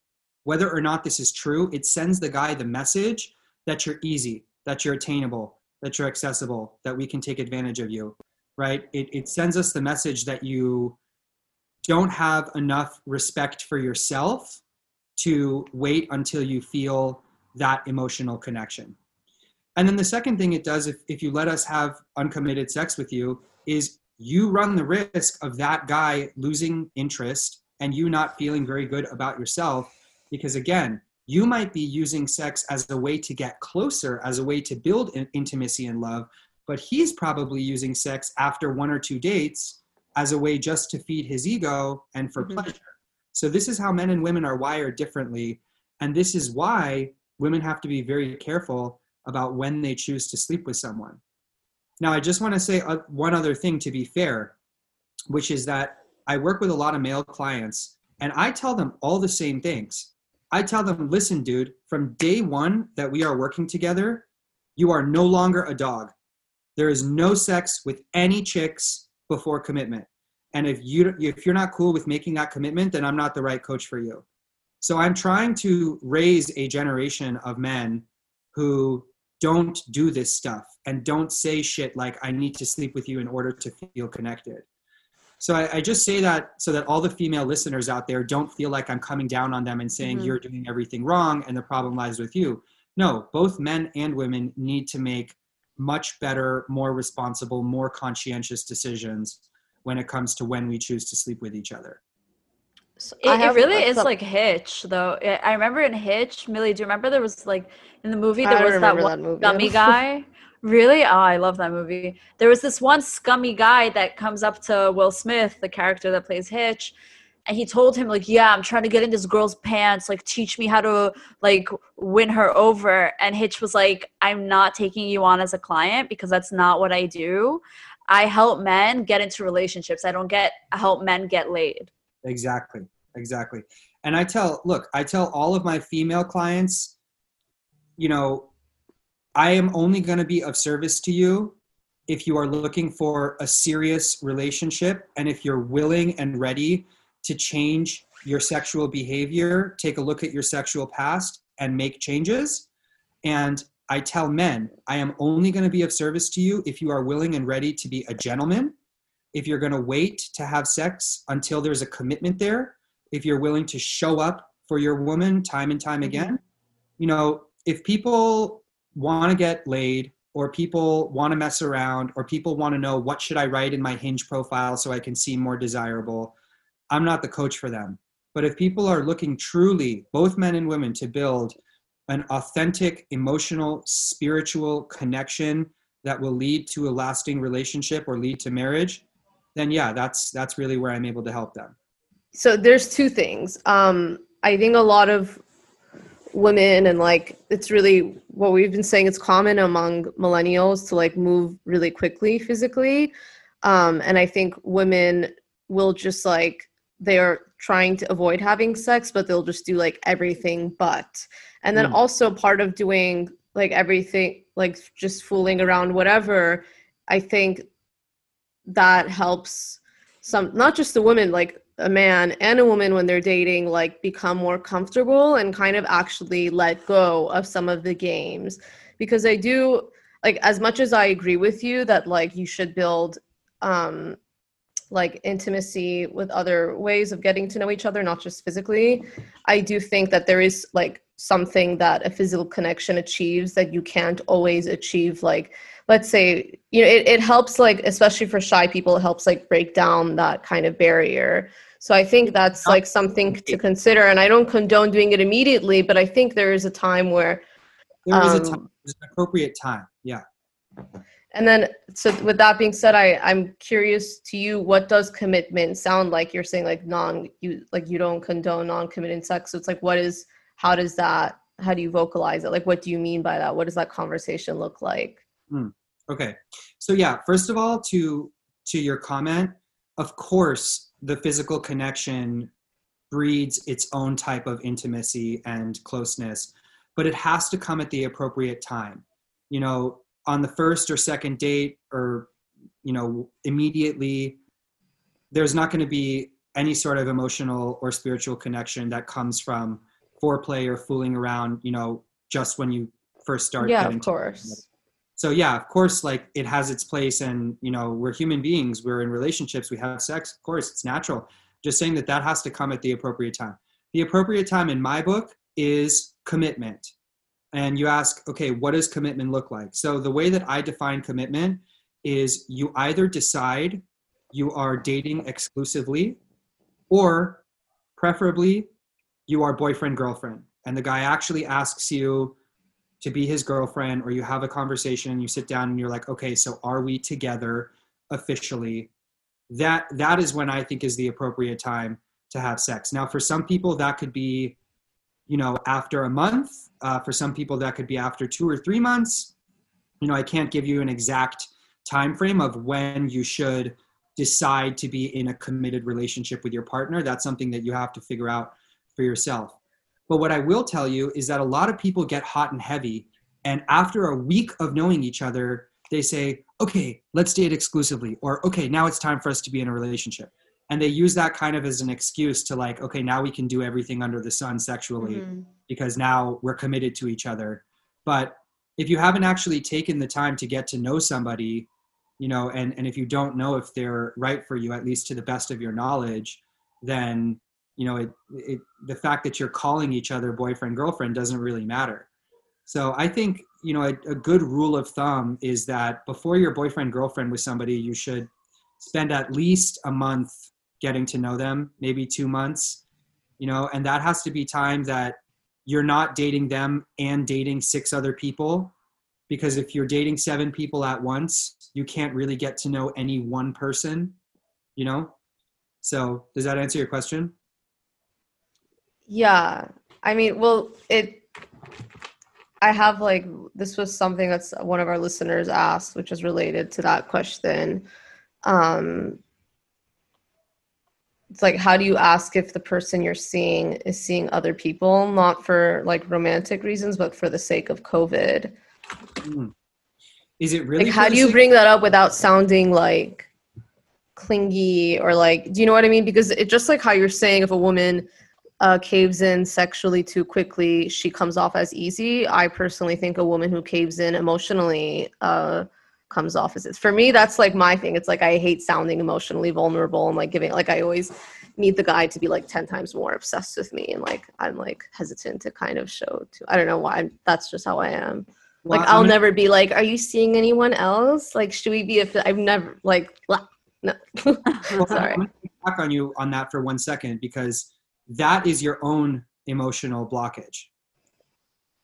whether or not this is true, it sends the guy the message that you're easy, that you're attainable, that you're accessible, that we can take advantage of you, right? It, it sends us the message that you don't have enough respect for yourself to wait until you feel that emotional connection. And then the second thing it does, if, if you let us have uncommitted sex with you, is you run the risk of that guy losing interest and you not feeling very good about yourself, because again, you might be using sex as a way to get closer, as a way to build in- intimacy and love, but he's probably using sex after one or two dates as a way just to feed his ego and for mm-hmm. pleasure. So this is how men and women are wired differently. And this is why women have to be very careful about when they choose to sleep with someone. Now, I just want to say one other thing to be fair, which is that I work with a lot of male clients, and I tell them all the same things. I tell them, listen, dude, from day one that we are working together, you are no longer a dog. There is no sex with any chicks before commitment. And if you, if you're not cool with making that commitment, then I'm not the right coach for you. So I'm trying to raise a generation of men who don't do this stuff and don't say shit like, I need to sleep with you in order to feel connected. So I, I just say that so that all the female listeners out there don't feel like I'm coming down on them and saying, mm-hmm. you're doing everything wrong and the problem lies with you. No, both men and women need to make much better, more responsible, more conscientious decisions when it comes to when we choose to sleep with each other. So it, it really is like Hitch, though. I remember in Hitch, Millie, do you remember there was like in the movie, there I was that one that scummy guy? Really? Oh, I love that movie. There was this one scummy guy that comes up to Will Smith, the character that plays Hitch. And he told him, like, yeah, I'm trying to get in this girl's pants. Like, teach me how to, like, win her over. And Hitch was like, I'm not taking you on as a client because that's not what I do. I help men get into relationships. I don't get help men get laid. Exactly. Exactly. And I tell, look, I tell all of my female clients, you know, I am only going to be of service to you if you are looking for a serious relationship and if you're willing and ready to change your sexual behavior, take a look at your sexual past and make changes. And I tell men, I am only going to be of service to you if you are willing and ready to be a gentleman, if you're going to wait to have sex until there's a commitment there, if you're willing to show up for your woman time and time again. You know, if people want to get laid or people want to mess around or people want to know what should I write in my Hinge profile so I can seem more desirable, I'm not the coach for them. But if people are looking truly, both men and women, to build an authentic, emotional, spiritual connection that will lead to a lasting relationship or lead to marriage, then yeah, that's that's really where I'm able to help them. So there's two things. Um, I think a lot of women, and like, it's really what we've been saying, it's common among millennials to like move really quickly physically. Um, and I think women will just like, they're trying to avoid having sex, but they'll just do like everything but. And then mm. also part of doing like everything, like just fooling around, whatever, I think that helps some, not just the woman, like a man and a woman when they're dating, like become more comfortable and kind of actually let go of some of the games. Because I do, like, as much as I agree with you that like you should build, um, like intimacy with other ways of getting to know each other, not just physically. I do think that there is like something that a physical connection achieves that you can't always achieve. Like, let's say, you know, it, it helps like, especially for shy people, it helps like break down that kind of barrier. So I think that's like something to consider. And I don't condone doing it immediately, but I think there is a time where there is um, a time, there's an appropriate time. Yeah. And then, so with that being said, I, I'm curious to you, what does commitment sound like? You're saying like non, you like you don't condone non-committed sex. So it's like, what is, how does that, how do you vocalize it? Like, what do you mean by that? What does that conversation look like? Mm, okay. So yeah, first of all, to, to your comment, of course, the physical connection breeds its own type of intimacy and closeness, but it has to come at the appropriate time. You know, on the first or second date or, you know, immediately, there's not going to be any sort of emotional or spiritual connection that comes from foreplay or fooling around, you know, just when you first start. Yeah, of course. So yeah, of course, like it has its place and, you know, we're human beings, we're in relationships, we have sex, of course, it's natural. Just saying that that has to come at the appropriate time. The appropriate time in my book is commitment. And you ask, okay, what does commitment look like? So the way that I define commitment is you either decide you are dating exclusively or preferably you are boyfriend, girlfriend. And the guy actually asks you to be his girlfriend or you have a conversation and you sit down and you're like, okay, so are we together officially? That that is when I think is the appropriate time to have sex. Now, for some people that could be, you know, after a month, uh, for some people that could be after two or three months. You know, I can't give you an exact time frame of when you should decide to be in a committed relationship with your partner. That's something that you have to figure out for yourself. But what I will tell you is that a lot of people get hot and heavy, and after a week of knowing each other, they say, okay, let's date exclusively, or okay, now it's time for us to be in a relationship. And they use that kind of as an excuse to like, okay, now we can do everything under the sun sexually mm-hmm. because now we're committed to each other. But if you haven't actually taken the time to get to know somebody, you know, and, and if you don't know if they're right for you, at least to the best of your knowledge, then, you know, it, it the fact that you're calling each other boyfriend, girlfriend doesn't really matter. So I think, you know, a, a good rule of thumb is that before you're boyfriend, girlfriend with somebody, you should spend at least a month getting to know them, maybe two months, you know, and that has to be time that you're not dating them and dating six other people, because if you're dating seven people at once, you can't really get to know any one person, you know? So does that answer your question? Yeah. I mean, well, it, I have like, this was something that's one of our listeners asked, which is related to that question. Um, It's like, how do you ask if the person you're seeing is seeing other people, not for like romantic reasons, but for the sake of COVID? Mm. Is it really? Like, how do you bring that up without sounding like clingy or like, do you know what I mean? Because it's just like how you're saying, if a woman uh, caves in sexually too quickly, she comes off as easy. I personally think a woman who caves in emotionally uh, comes off as, for me, that's like my thing. It's like I hate sounding emotionally vulnerable and like giving, like I always need the guy to be like ten times more obsessed with me, and like I'm like hesitant to kind of show too. I don't know why, I'm, that's just how I am. Well, like I'll I mean, never be like, are you seeing anyone else, like should we be, I've never like blah. No. Well, sorry, I'm gonna get back on you on that for one second, because that is your own emotional blockage,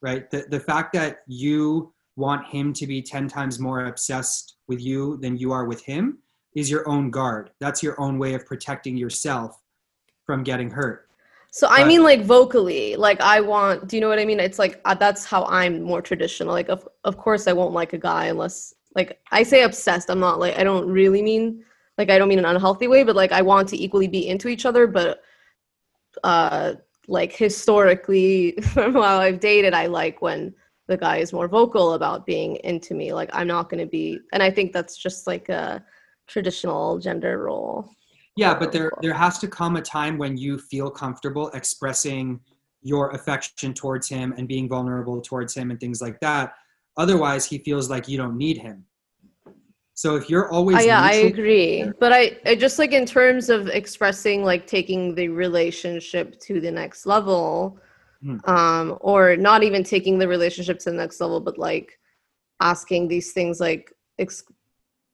right? The the fact that you want him to be ten times more obsessed with you than you are with him is your own guard. That's your own way of protecting yourself from getting hurt. So but, I mean like vocally, like I want, do you know what I mean? It's like, uh, that's how I'm more traditional. Like, of, of course I won't like a guy unless, like I say obsessed. I'm not like, I don't really mean, like I don't mean an unhealthy way, but like I want to equally be into each other. But uh, like historically, while I've dated, I like when the guy is more vocal about being into me. Like I'm not going to be, and I think that's just like a traditional gender role. Yeah, but there there has to come a time when you feel comfortable expressing your affection towards him and being vulnerable towards him and things like that. Otherwise, he feels like you don't need him. So if you're always, oh, yeah, I agree. But I, I just like in terms of expressing, like taking the relationship to the next level. Mm. Um, or not even taking the relationship to the next level, but like asking these things like, ex-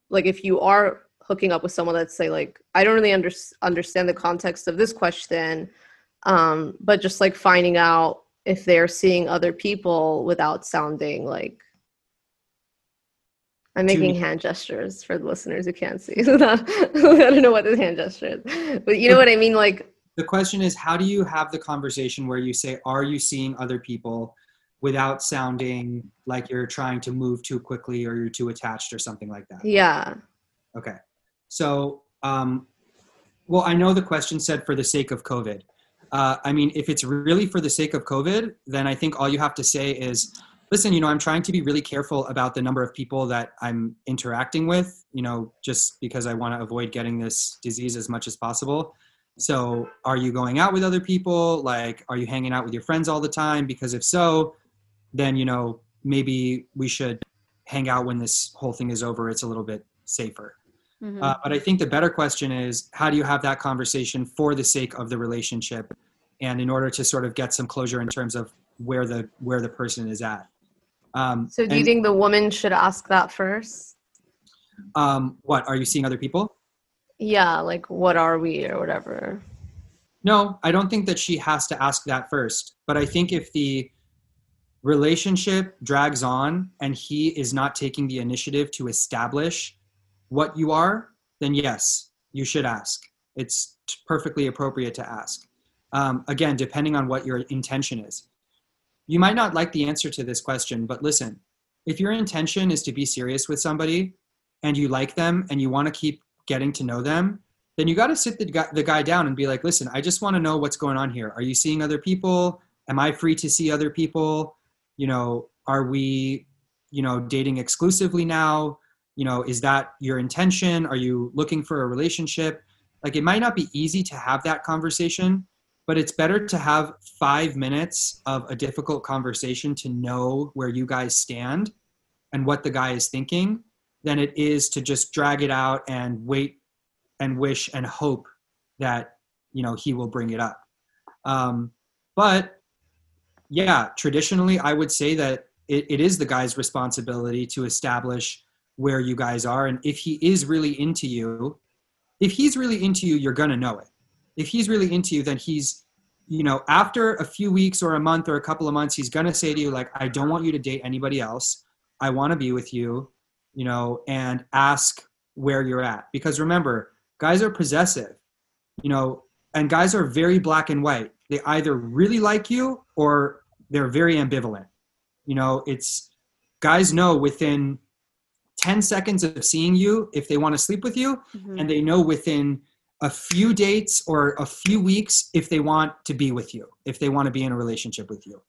like if you are hooking up with someone, let's say like, I don't really under- understand the context of this question, um, but just like finding out if they're seeing other people without sounding like, I'm making hand gestures for the listeners who can't see. I don't know what this hand gesture is, but you know what I mean? Like, the question is, how do you have the conversation where you say, are you seeing other people, without sounding like you're trying to move too quickly or you're too attached or something like that? Yeah. Okay. So, um, well, I know the question said for the sake of COVID. Uh, I mean, if it's really for the sake of COVID, then I think all you have to say is, listen, you know, I'm trying to be really careful about the number of people that I'm interacting with, you know, just because I want to avoid getting this disease as much as possible. So are you going out with other people? Like, are you hanging out with your friends all the time? Because if so, then, you know, maybe we should hang out when this whole thing is over. It's a little bit safer. Mm-hmm. Uh, but I think the better question is, how do you have that conversation for the sake of the relationship and in order to sort of get some closure in terms of where the where the person is at? Um, so do and, you think the woman should ask that first? Um, what, are you seeing other people? Yeah, like what are we or whatever. No, I don't think that she has to ask that first. But I think if the relationship drags on and he is not taking the initiative to establish what you are, then yes, you should ask. It's perfectly appropriate to ask. Um, again, depending on what your intention is. You might not like the answer to this question, but listen, if your intention is to be serious with somebody and you like them and you want to keep getting to know them, then you got to sit the guy, the guy down and be like, listen, I just want to know what's going on here. Are you seeing other people? Am I free to see other people? You know, are we, you know, dating exclusively now? you know, is that your intention? Are you looking for a relationship? Like, it might not be easy to have that conversation, but it's better to have five minutes of a difficult conversation to know where you guys stand and what the guy is thinking than it is to just drag it out and wait and wish and hope that, you know, he will bring it up. Um, but yeah, traditionally, I would say that it, it is the guy's responsibility to establish where you guys are. And if he is really into you, if he's really into you, you're going to know it. If he's really into you, then he's, you know, after a few weeks or a month or a couple of months, he's going to say to you, like, I don't want you to date anybody else. I want to be with you, you know, and ask where you're at. Because remember, guys are possessive, you know, and guys are very black and white. They either really like you or they're very ambivalent. You know, it's, guys know within ten seconds of seeing you if they want to sleep with you, mm-hmm. and they know within a few dates or a few weeks if they want to be with you, if they want to be in a relationship with you.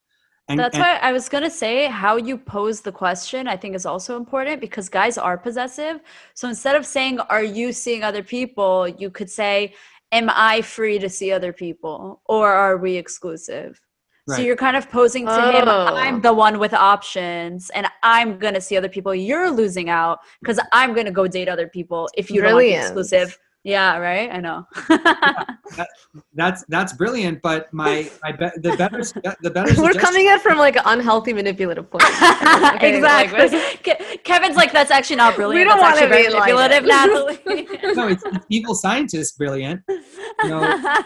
And that's and- why I was going to say how you pose the question, I think, is also important, because guys are possessive. So instead of saying, are you seeing other people? You could say, am I free to see other people, or are we exclusive? Right. So you're kind of posing to oh. him, I'm the one with options and I'm going to see other people. You're losing out because I'm going to go date other people if you don't want the exclusive. Yeah, right? I know. yeah, that, that's that's brilliant, but my, my be- the better the better We're coming at from like an unhealthy manipulative point. Okay, exactly. Like, Kevin's like, that's actually not brilliant. We don't want to be manipulative, Natalie. No, it's, it's evil scientist brilliant. You know,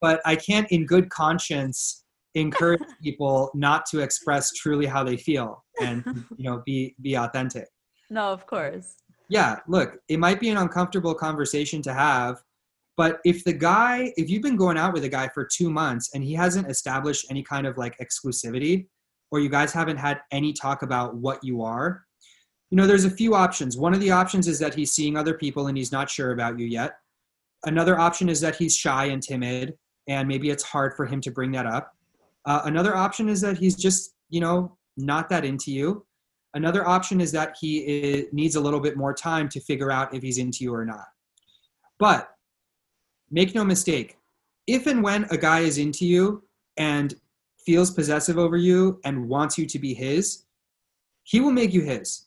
but I can't in good conscience encourage people not to express truly how they feel and, you know, be be authentic. No, of course. Yeah, look, it might be an uncomfortable conversation to have, but if the guy, if you've been going out with a guy for two months and he hasn't established any kind of like exclusivity, or you guys haven't had any talk about what you are, you know, there's a few options. One of the options is that he's seeing other people and he's not sure about you yet. Another option is that he's shy and timid and maybe it's hard for him to bring that up. Uh, another option is that he's just, you know, not that into you. Another option is that he is, needs a little bit more time to figure out if he's into you or not. But make no mistake, if and when a guy is into you and feels possessive over you and wants you to be his, he will make you his.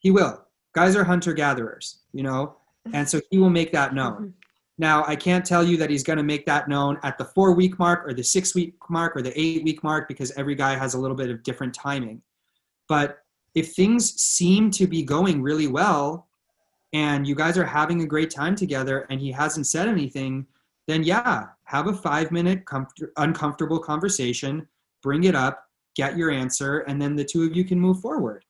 He will. Guys are hunter-gatherers, you know, and so he will make that known. Now, I can't tell you that he's going to make that known at the four-week mark or the six-week mark or the eight-week mark, because every guy has a little bit of different timing. But if things seem to be going really well and you guys are having a great time together and he hasn't said anything, then yeah, have a five minute comfort- uncomfortable conversation, bring it up, get your answer, and then the two of you can move forward.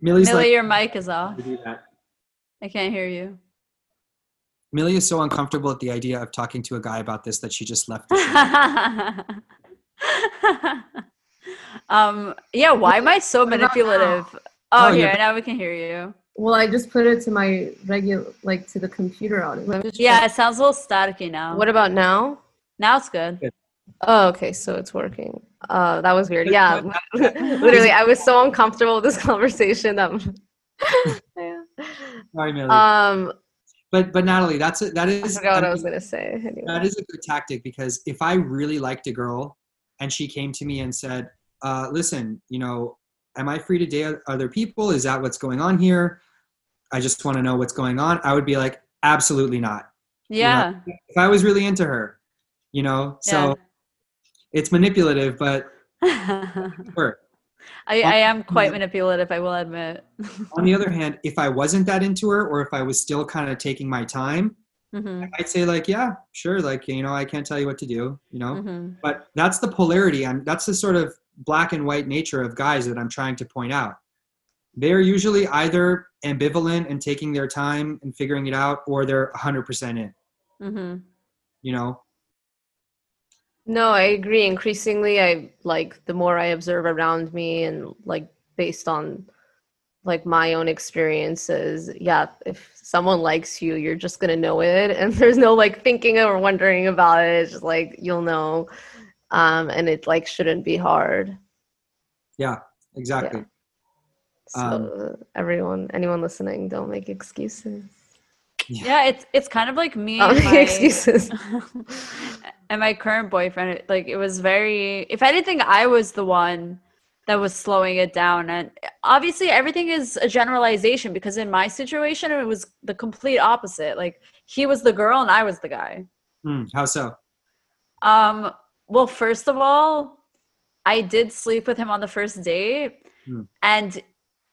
Millie's Millie, like, your mic is off. I can't hear you. Millie is so uncomfortable at the idea of talking to a guy about this that she just left. The um yeah why am I so manipulative? Oh, oh here yeah. Now we can hear you. Well, I just put it to my regular, like, to the computer on it. Yeah, try. It sounds a little staticky now. What about now? Now it's good. good. Oh, okay, so it's working. Uh that was weird. Yeah. Literally, I was so uncomfortable with this conversation that yeah. Sorry, Millie. Um But but Natalie, that's a, that is I forgot what I, I was gonna say. Anyway. That is a good tactic, because if I really liked a girl and she came to me and said, uh, listen, you know, am I free to date other people? Is that what's going on here? I just want to know what's going on. I would be like, absolutely not. Yeah. You know, if I was really into her, you know, so yeah. It's manipulative, but I, I am quite manipulative, I will admit. On the other hand, if I wasn't that into her, or if I was still kind of taking my time, mm-hmm. I'd say like, yeah, sure. Like, you know, I can't tell you what to do, you know, mm-hmm. But that's the polarity. And that's the sort of black and white nature of guys that I'm trying to point out. They're usually either ambivalent and taking their time and figuring it out, or they're one hundred percent in, mm-hmm. you know? No, I agree. Increasingly, I like the more I observe around me and like based on like my own experiences, yeah, if someone likes you, you're just gonna know it, and there's no like thinking or wondering about it. It's just like you'll know, um and it like shouldn't be hard. Yeah, Exactly. Yeah. So um, everyone, anyone listening, don't make excuses. Yeah, yeah it's it's kind of like me don't and make my excuses. And my current boyfriend. Like, it was very, if anything, I was the one that was slowing it down. And obviously everything is a generalization, because in my situation, it was the complete opposite. Like, he was the girl and I was the guy. Mm, how so? Um, well, first of all, I did sleep with him on the first date. Mm. And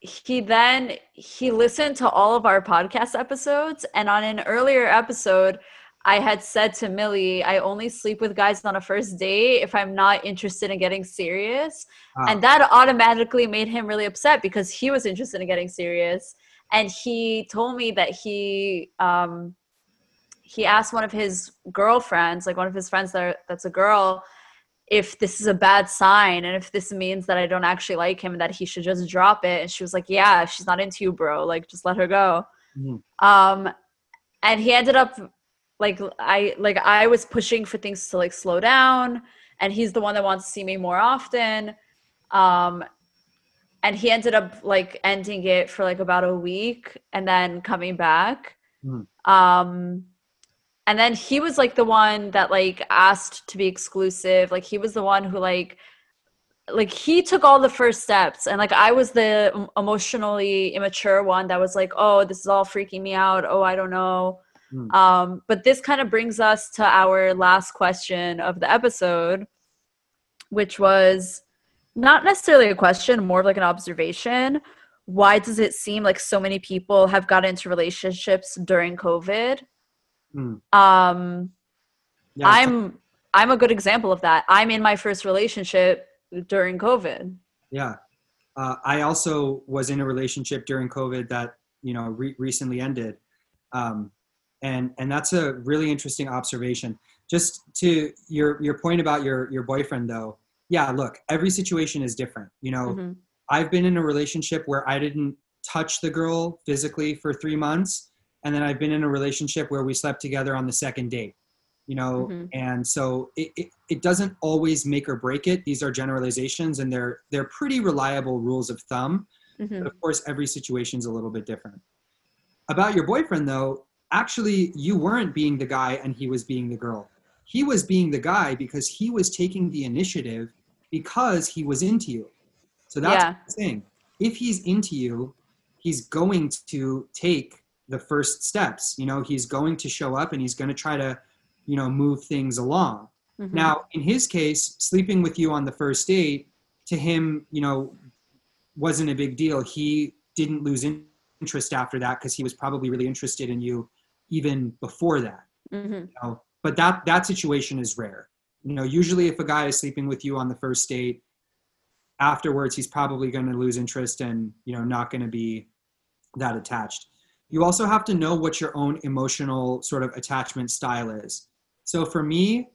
he then, he listened to all of our podcast episodes. And on an earlier episode, I had said to Millie, I only sleep with guys on a first date if I'm not interested in getting serious. Wow. And that automatically made him really upset, because he was interested in getting serious. And he told me that he, um, he asked one of his girlfriends, like one of his friends that are, that's a girl, if this is a bad sign and if this means that I don't actually like him and that he should just drop it. And she was like, yeah, she's not into you, bro. Like, just let her go. Mm-hmm. Um, and he ended up, like, I like I was pushing for things to, like, slow down. And he's the one that wants to see me more often. Um, and he ended up, like, ending it for, like, about a week and then coming back. Mm-hmm. Um And then he was, like, the one that, like, asked to be exclusive. Like, he was the one who, like, like he took all the first steps. And, like, I was the emotionally immature one that was like, oh, this is all freaking me out. Oh, I don't know. Mm. Um, but this kind of brings us to our last question of the episode, which was not necessarily a question, more of like an observation. Why does it seem like so many people have gotten into relationships during COVID? Mm. Um, yeah, I'm, tough. I'm a good example of that. I'm in my first relationship during COVID. Yeah. Uh, I also was in a relationship during COVID that, you know, re- recently ended. Um, and, and that's a really interesting observation. Just to your, your point about your, your boyfriend though. Yeah. Look, every situation is different. You know, mm-hmm. I've been in a relationship where I didn't touch the girl physically for three months. And then I've been in a relationship where we slept together on the second date, you know? Mm-hmm. And so it, it, it doesn't always make or break it. These are generalizations and they're, they're pretty reliable rules of thumb. Mm-hmm. But of course, every situation's a little bit different. About your boyfriend though, actually you weren't being the guy and he was being the girl. He was being the guy because he was taking the initiative because he was into you. So that's yeah. the thing. If he's into you, he's going to take the first steps, you know, he's going to show up and he's going to try to, you know, move things along. Mm-hmm. Now, in his case, sleeping with you on the first date to him, you know, wasn't a big deal. He didn't lose interest after that because he was probably really interested in you even before that. Mm-hmm. You know? But that, that situation is rare. You know, usually if a guy is sleeping with you on the first date, afterwards, he's probably going to lose interest and, you know, not going to be that attached. You also have to know what your own emotional sort of attachment style is. So for me,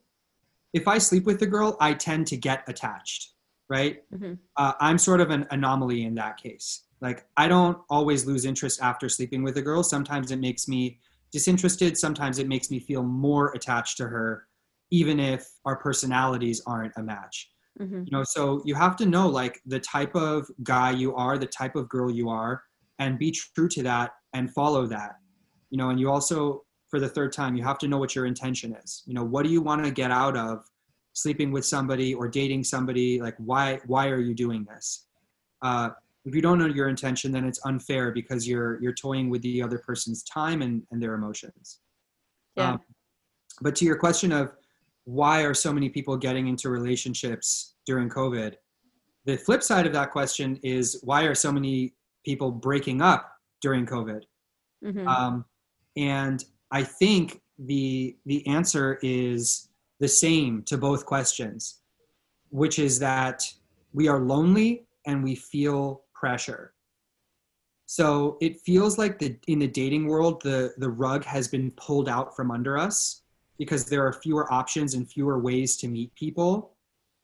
if I sleep with a girl, I tend to get attached, right? Mm-hmm. Uh, I'm sort of an anomaly in that case. Like, I don't always lose interest after sleeping with a girl. Sometimes it makes me disinterested. Sometimes it makes me feel more attached to her, even if our personalities aren't a match. Mm-hmm. You know, so you have to know, like, the type of guy you are, the type of girl you are, and be true to that and follow that, you know, and you also, for the third time, you have to know what your intention is. You know, what do you want to get out of sleeping with somebody or dating somebody? Like, why, why are you doing this? Uh, if you don't know your intention, then it's unfair because you're, you're toying with the other person's time and, and their emotions. Yeah. Um, but to your question of why are so many people getting into relationships during COVID, the flip side of that question is why are so many people breaking up during COVID? Mm-hmm. Um, and I think the, the answer is the same to both questions, which is that we are lonely and we feel pressure. So it feels like the, in the dating world, the, the rug has been pulled out from under us because there are fewer options and fewer ways to meet people,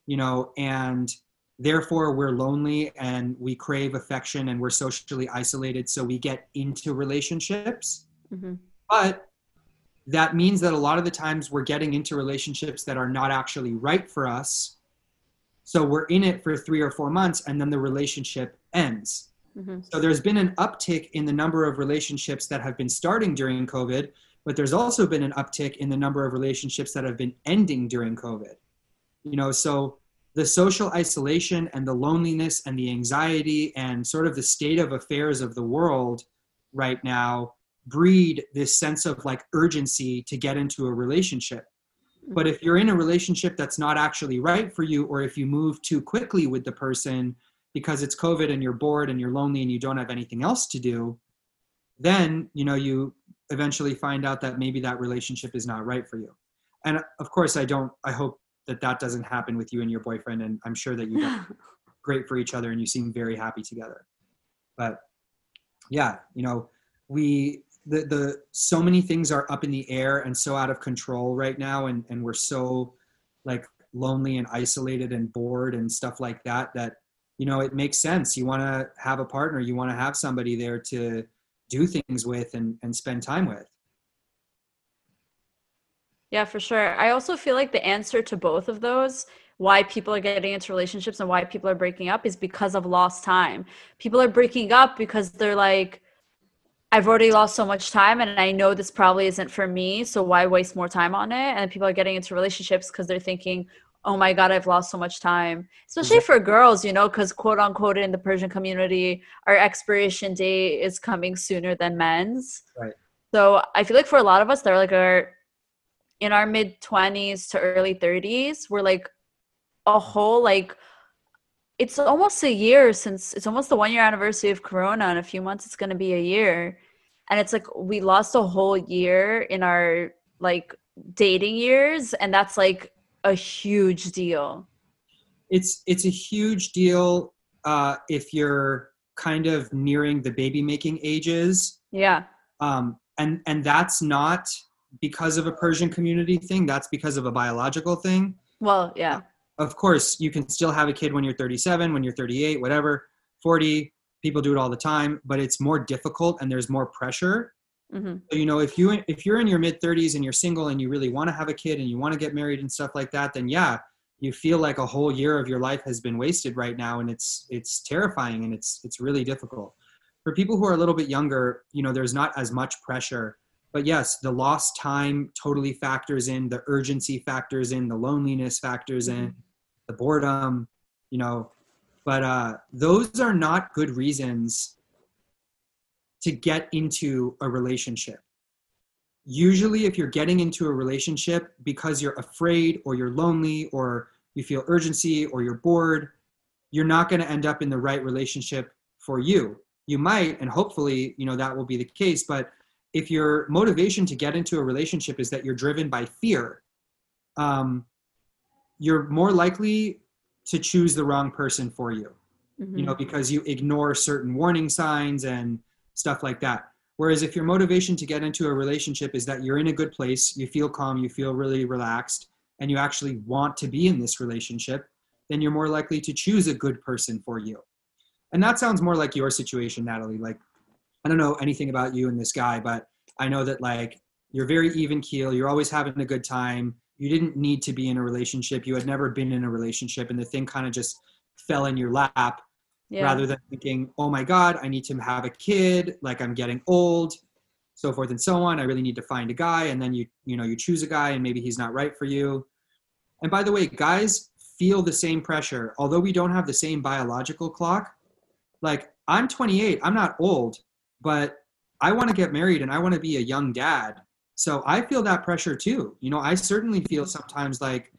you know, and therefore, we're lonely and we crave affection and we're socially isolated. So we get into relationships. Mm-hmm. But that means that a lot of the times we're getting into relationships that are not actually right for us So we're in it for three or four months and then the relationship ends. Mm-hmm. So there's been an uptick in the number of relationships that have been starting during COVID, but there's also been an uptick in the number of relationships that have been ending during COVID. You know, so the social isolation and the loneliness and the anxiety and sort of the state of affairs of the world right now breed this sense of like urgency to get into a relationship. But if you're in a relationship that's not actually right for you, or if you move too quickly with the person because it's COVID and you're bored and you're lonely and you don't have anything else to do, then, you know, you eventually find out that maybe that relationship is not right for you. And of course, I don't, I hope that that doesn't happen with you and your boyfriend. And I'm sure that you're great for each other and you seem very happy together. But yeah, you know, we, the, the, so many things are up in the air and so out of control right now. And, and we're so like lonely and isolated and bored and stuff like that, that, you know, it makes sense. You want to have a partner, you want to have somebody there to do things with and, and spend time with. Yeah, for sure. I also feel like the answer to both of those, why people are getting into relationships and why people are breaking up, is because of lost time. People are breaking up because they're like, I've already lost so much time and I know this probably isn't for me, so why waste more time on it? And people are getting into relationships because they're thinking, oh my God, I've lost so much time, especially for girls, you know, because quote unquote in the Persian community, our expiration date is coming sooner than men's. Right. So I feel like for a lot of us, they're like our... in our mid twenties to early thirties, we're like a whole, like, it's almost a year since, it's almost the one year anniversary of Corona. In a few months, it's going to be a year. And it's like, we lost a whole year in our like dating years. And that's like a huge deal. It's, it's a huge deal. Uh, if you're kind of nearing the baby making ages. Yeah. Um, and, and that's not because of a Persian community thing, that's because of a biological thing. Well, yeah. Of course, you can still have a kid when you're thirty-seven, when you're thirty-eight, whatever, forty, people do it all the time, but it's more difficult and there's more pressure. Mm-hmm. So, you know, if you, if you're in your mid thirties and you're single and you really want to have a kid and you want to get married and stuff like that, then yeah, you feel like a whole year of your life has been wasted right now. And it's, it's terrifying and it's, it's really difficult. For people who are a little bit younger, you know, there's not as much pressure. But yes, the lost time totally factors in, the urgency factors in, the loneliness factors in, the boredom, you know. But uh, those are not good reasons to get into a relationship. Usually if you're getting into a relationship because you're afraid or you're lonely or you feel urgency or you're bored, you're not going to end up in the right relationship for you. You might, and hopefully, you know, that will be the case, but if your motivation to get into a relationship is that you're driven by fear, um, you're more likely to choose the wrong person for you, mm-hmm. you know, because you ignore certain warning signs and stuff like that. Whereas if your motivation to get into a relationship is that you're in a good place, you feel calm, you feel really relaxed, and you actually want to be in this relationship, then you're more likely to choose a good person for you. And that sounds more like your situation, Natalie, like, I don't know anything about you and this guy, but I know that like you're very even keel. You're always having a good time. You didn't need to be in a relationship. You had never been in a relationship and the thing kind of just fell in your lap yeah. rather than thinking, oh my God, I need to have a kid. Like I'm getting old, so forth and so on. I really need to find a guy. And then you, you know, you choose a guy and maybe he's not right for you. And by the way, guys feel the same pressure. Although we don't have the same biological clock, like I'm twenty-eight, I'm not old. But I want to get married and I want to be a young dad. So I feel that pressure too. You know, I certainly feel sometimes like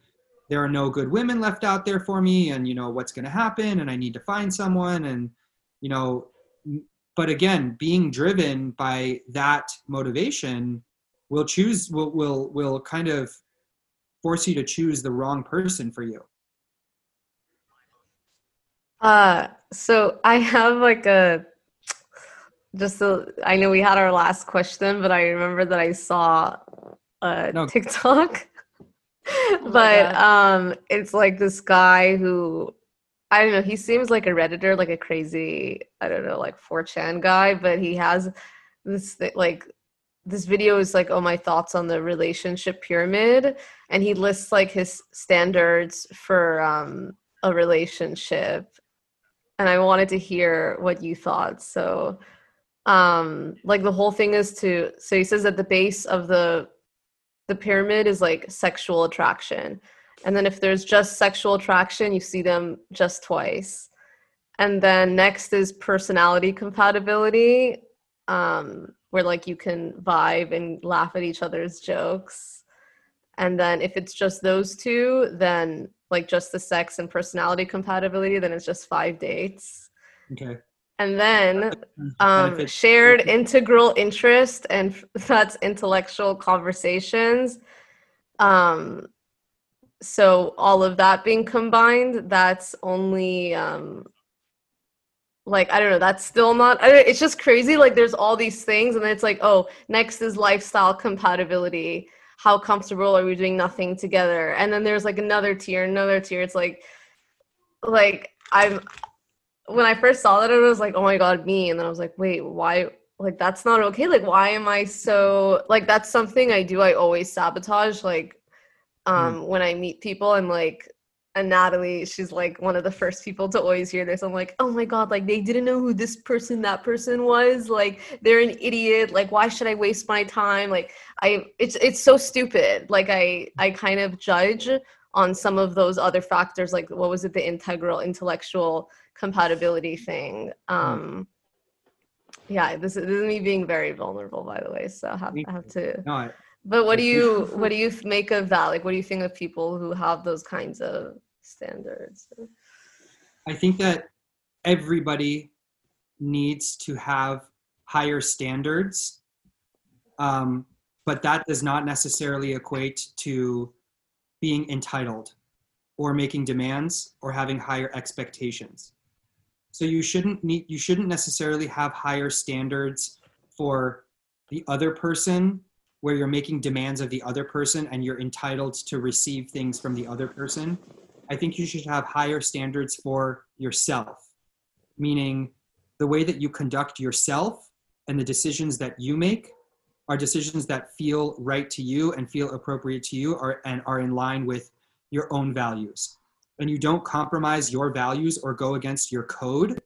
there are no good women left out there for me and, you know, what's going to happen and I need to find someone and, you know, but again, being driven by that motivation will choose, will, will, will kind of force you to choose the wrong person for you. Uh, so I have like a, Just so I know we had our last question, but I remember that I saw a no. TikTok, oh but um, it's like this guy who, I don't know, he seems like a Redditor, like a crazy, I don't know, like four chan guy, but he has this th- like, this video is like, oh, my thoughts on the relationship pyramid. And he lists like his standards for um, a relationship, and I wanted to hear what you thought. So um, like the whole thing is to, so he says that the base of the the pyramid is like sexual attraction. And then if there's just sexual attraction, you see them just twice. And then next is personality compatibility, um, where like you can vibe and laugh at each other's jokes. And then if it's just those two, then like just the sex and personality compatibility, then it's just five dates. Okay. And then um, shared integral interest, and that's intellectual conversations. Um, so all of that being combined, that's only um, like, I don't know, that's still not, I don't, it's just crazy. Like there's all these things, and then it's like, oh, next is lifestyle compatibility. How comfortable are we doing nothing together? And then there's like another tier, another tier. It's like, like I'm, when I first saw that, I was like, oh my God, me. And then I was like, wait, why? Like, that's not okay. Like, why am I so, like, that's something I do. I always sabotage. Like, um, mm. when I meet people, I'm like, and Natalie, she's like one of the first people to always hear this. I'm like, oh my God, like they didn't know who this person, that person was. Like, they're an idiot. Like, why should I waste my time? Like I, it's, it's so stupid. Like I, I kind of judge on some of those other factors. Like what was it? The integral intellectual compatibility thing. Um, yeah, this is, this is me being very vulnerable, by the way. So I have, I have to, no, I- But what do you what do you make of that? Like, what do you think of people who have those kinds of standards? I think that everybody needs to have higher standards, um, but that does not necessarily equate to being entitled or making demands or having higher expectations. So you shouldn't need you shouldn't necessarily have higher standards for the other person, where you're making demands of the other person and you're entitled to receive things from the other person. I think you should have higher standards for yourself, meaning the way that you conduct yourself and the decisions that you make are decisions that feel right to you and feel appropriate to you or, and are in line with your own values. And you don't compromise your values or go against your code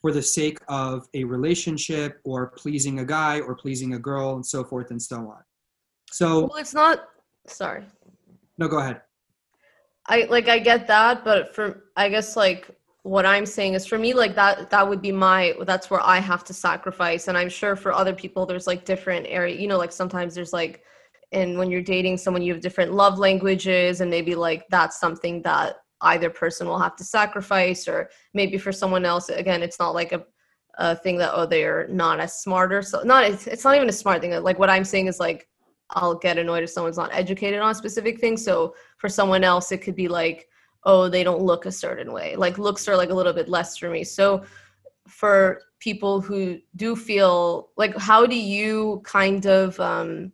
for the sake of a relationship or pleasing a guy or pleasing a girl and so forth and so on. So well, it's not, sorry. No, go ahead. I like, I get that, but for, I guess like what I'm saying is for me, like that, that would be my, that's where I have to sacrifice. And I'm sure for other people, there's like different area, you know, like sometimes there's like, and when you're dating someone, you have different love languages, and maybe like, that's something that either person will have to sacrifice, or maybe for someone else, again, it's not like a, a thing that, oh, they're not as smart or so not, it's, it's not even a smart thing. Like what I'm saying is like, I'll get annoyed if someone's not educated on a specific thing. So for someone else, it could be like, oh, they don't look a certain way. Like looks are like a little bit less for me. So for people who do feel like, how do you kind of um,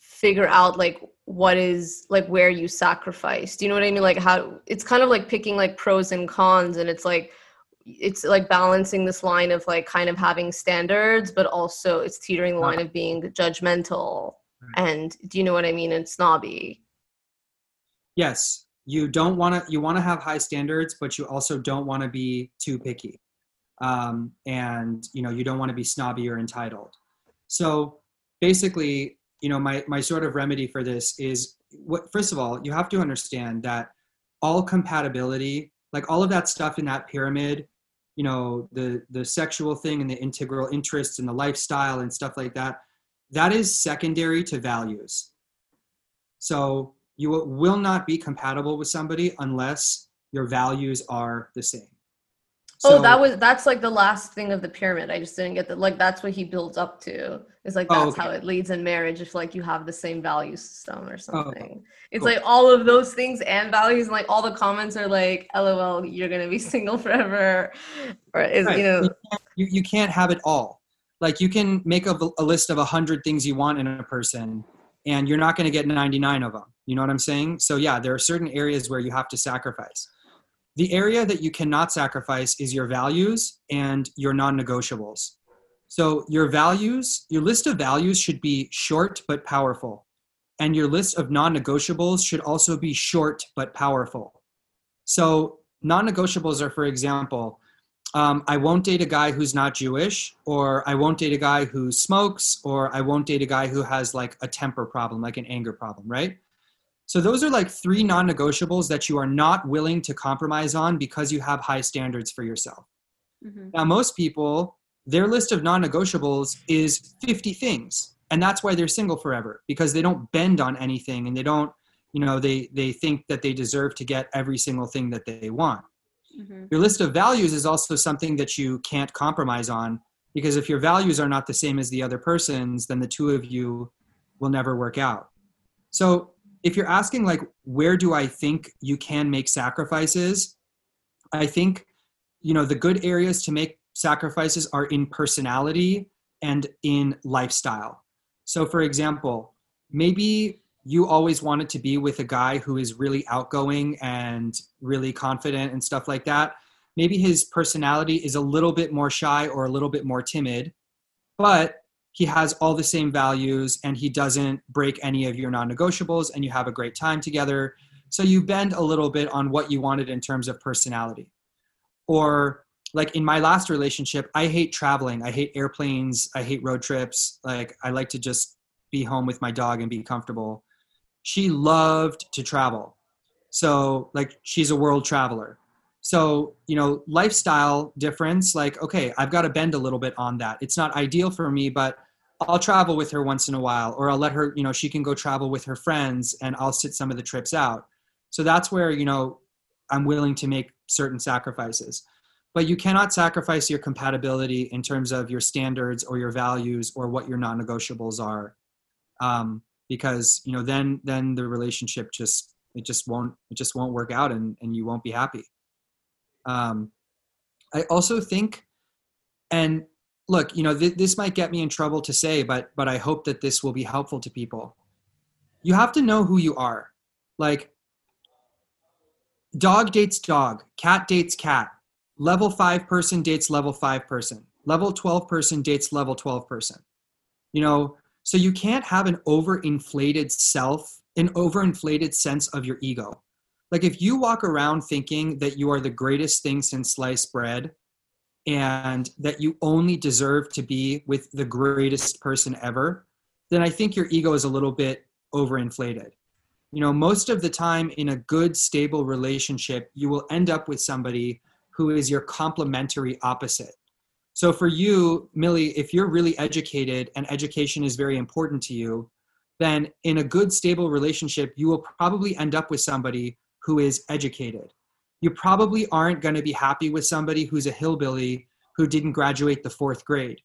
figure out like what is like where you sacrifice? Do you know what I mean? Like how it's kind of like picking like pros and cons, and it's like, it's like balancing this line of like kind of having standards, but also it's teetering the line of being judgmental. Right. And do you know what I mean? And snobby. Yes. You don't want to, you want to have high standards, but you also don't want to be too picky. Um, and you know, you don't want to be snobby or entitled. So basically, you know, my, my sort of remedy for this is what, first of all, you have to understand that all compatibility, like all of that stuff in that pyramid, you know, the the sexual thing and the integral interests and the lifestyle and stuff like that, that is secondary to values. So you will not be compatible with somebody unless your values are the same. So, oh, that was, that's like the last thing of the pyramid. I just didn't get that. Like, that's what he builds up to. It's like, that's oh, okay. how it leads in marriage. If like you have the same value system or something, oh, it's cool. Like all of those things and values. And like all the comments are like, L O L, you're going to be single forever. Or is, right. you know, you can't, you, you can't have it all. Like you can make a, a list of a hundred things you want in a person, and you're not going to get ninety-nine of them. You know what I'm saying? So yeah, there are certain areas where you have to sacrifice. The area that you cannot sacrifice is your values and your non-negotiables. So your values, your list of values should be short but powerful. And your list of non-negotiables should also be short but powerful. So non-negotiables are, for example, um, I won't date a guy who's not Jewish, or I won't date a guy who smokes, or I won't date a guy who has like a temper problem, like an anger problem, right? So those are like three non-negotiables that you are not willing to compromise on because you have high standards for yourself. Mm-hmm. Now, most people, their list of non-negotiables is fifty things. And that's why they're single forever, because they don't bend on anything, and they don't, you know, they, they think that they deserve to get every single thing that they want. Mm-hmm. Your list of values is also something that you can't compromise on, because if your values are not the same as the other person's, then the two of you will never work out. So if you're asking like, where do I think you can make sacrifices? I think, you know, the good areas to make sacrifices are in personality and in lifestyle. So for example, maybe you always wanted to be with a guy who is really outgoing and really confident and stuff like that. Maybe his personality is a little bit more shy or a little bit more timid, but he has all the same values and he doesn't break any of your non-negotiables, and you have a great time together. So you bend a little bit on what you wanted in terms of personality. Or like in my last relationship, I hate traveling. I hate airplanes. I hate road trips. Like I like to just be home with my dog and be comfortable. She loved to travel. So like she's a world traveler. So, you know, lifestyle difference, like, okay, I've got to bend a little bit on that. It's not ideal for me, but I'll travel with her once in a while, or I'll let her, you know, she can go travel with her friends and I'll sit some of the trips out. So that's where, you know, I'm willing to make certain sacrifices. But you cannot sacrifice your compatibility in terms of your standards or your values or what your non-negotiables are. Um, because, you know, then, then the relationship just, it just won't, it just won't work out, and, and you won't be happy. Um, I also think, and look, you know, th- this might get me in trouble to say, but, but I hope that this will be helpful to people. You have to know who you are. Like dog dates dog, cat dates cat, level five person dates level five person, level twelve person dates level twelve person, you know? So you can't have an overinflated self, an overinflated sense of your ego. Like if you walk around thinking that you are the greatest thing since sliced bread, and that you only deserve to be with the greatest person ever, then I think your ego is a little bit overinflated. You know, most of the time in a good, stable relationship, you will end up with somebody who is your complementary opposite. So for you, Millie, if you're really educated and education is very important to you, then in a good, stable relationship, you will probably end up with somebody who is educated. You probably aren't going to be happy with somebody who's a hillbilly who didn't graduate the fourth grade,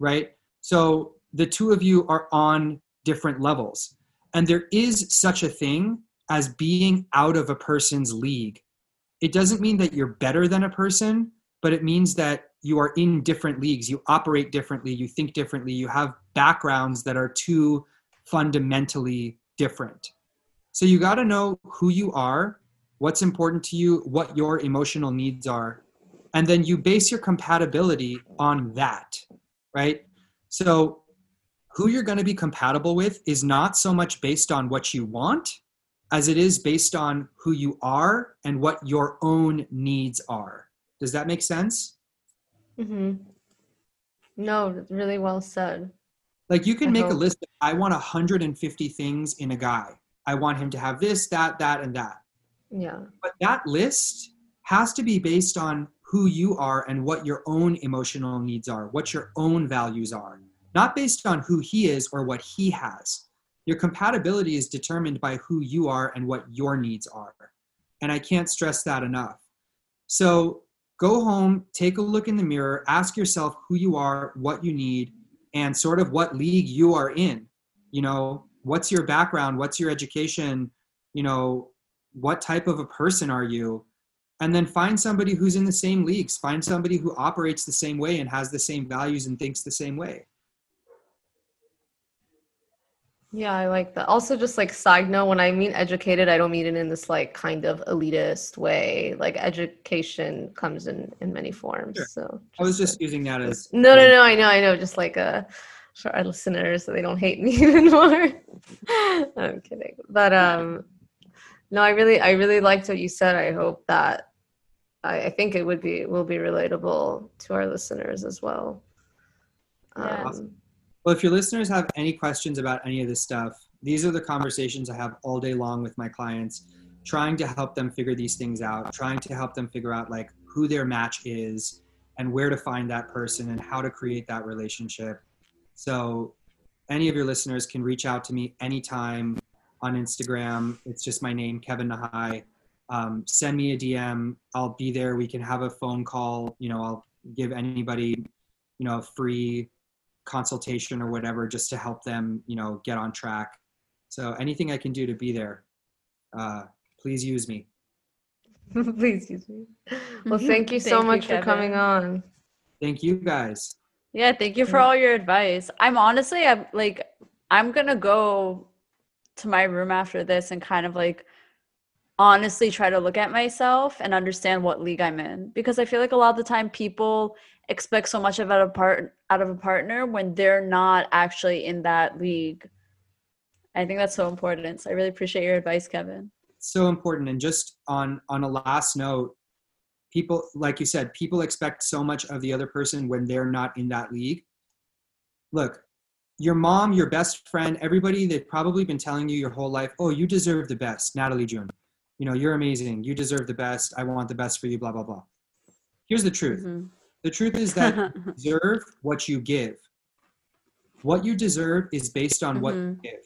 right? So the two of you are on different levels. And there is such a thing as being out of a person's league. It doesn't mean that you're better than a person, but it means that you are in different leagues. You operate differently. You think differently. You have backgrounds that are too fundamentally different. So you got to know who you are, what's important to you, what your emotional needs are, and then you base your compatibility on that, right? So who you're going to be compatible with is not so much based on what you want as it is based on who you are and what your own needs are. Does that make sense? Mm-hmm. No, really well said. Like you can I make hope. a list of, I want one hundred fifty things in a guy. I want him to have this, that, that, and that. Yeah. But that list has to be based on who you are and what your own emotional needs are, what your own values are, not based on who he is or what he has. Your compatibility is determined by who you are and what your needs are. And I can't stress that enough. So go home, take a look in the mirror, ask yourself who you are, what you need, and sort of what league you are in, you know? What's your background? What's your education? You know, what type of a person are you? And then find somebody who's in the same leagues. Find somebody who operates the same way and has the same values and thinks the same way. Yeah, I like that. Also, just like side note, when I mean educated, I don't mean it in this like kind of elitist way. Like education comes in in many forms. Sure. So I was just to, using that as just, no, no, no. I know, I know. Just like a. For our listeners so they don't hate me even more. I'm kidding. But um No, I really, I really liked what you said. I hope that, I, I think it would be, will be relatable to our listeners as well. Yeah. Um, awesome. Well, if your listeners have any questions about any of this stuff, these are the conversations I have all day long with my clients, trying to help them figure these things out, trying to help them figure out like who their match is and where to find that person and how to create that relationship. So any of your listeners can reach out to me anytime on Instagram. It's just my name, Kevin Nahai. Um, send me a D M. I'll be there. We can have a phone call. You know, I'll give anybody, you know, a free consultation or whatever, just to help them, you know, get on track. So anything I can do to be there, uh, please use me. Please use me. Well, thank you so thank much you, for Kevin. Coming on. Thank you guys. Yeah, thank you for all your advice. I'm honestly, I'm like, I'm gonna go to my room after this and kind of like honestly try to look at myself and understand what league I'm in, because I feel like a lot of the time people expect so much of out of part out of a partner when they're not actually in that league. I think that's so important. So I really appreciate your advice, Kevin. So important. And just on on a last note, people, like you said, people expect so much of the other person when they're not in that league. Look, your mom, your best friend, everybody, they've probably been telling you your whole life, oh, you deserve the best, Natalie June. You know, you're amazing. You deserve the best. I want the best for you, blah, blah, blah. Here's the truth. Mm-hmm. The truth is that you deserve what you give. What you deserve is based on mm-hmm. what you give.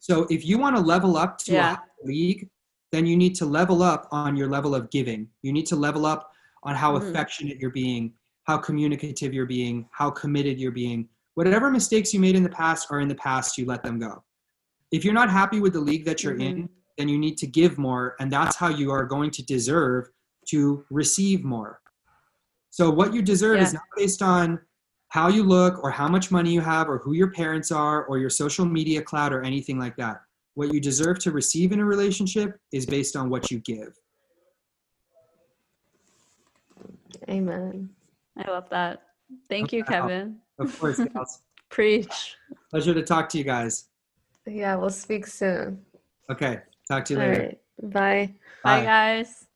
So if you want to level up to yeah. a high league, then you need to level up on your level of giving. You need to level up on how mm-hmm. affectionate you're being, how communicative you're being, how committed you're being. Whatever mistakes you made in the past are in the past, you let them go. If you're not happy with the league that you're mm-hmm. in, then you need to give more, and that's how you are going to deserve to receive more. So what you deserve yeah. is not based on how you look or how much money you have or who your parents are or your social media clout or anything like that. What you deserve to receive in a relationship is based on what you give. Amen. I love that. Thank you, Kevin. Of course, guys. Preach. Pleasure to talk to you guys. Yeah, we'll speak soon. Okay. Talk to you later. All right. Bye. Bye. Bye, guys.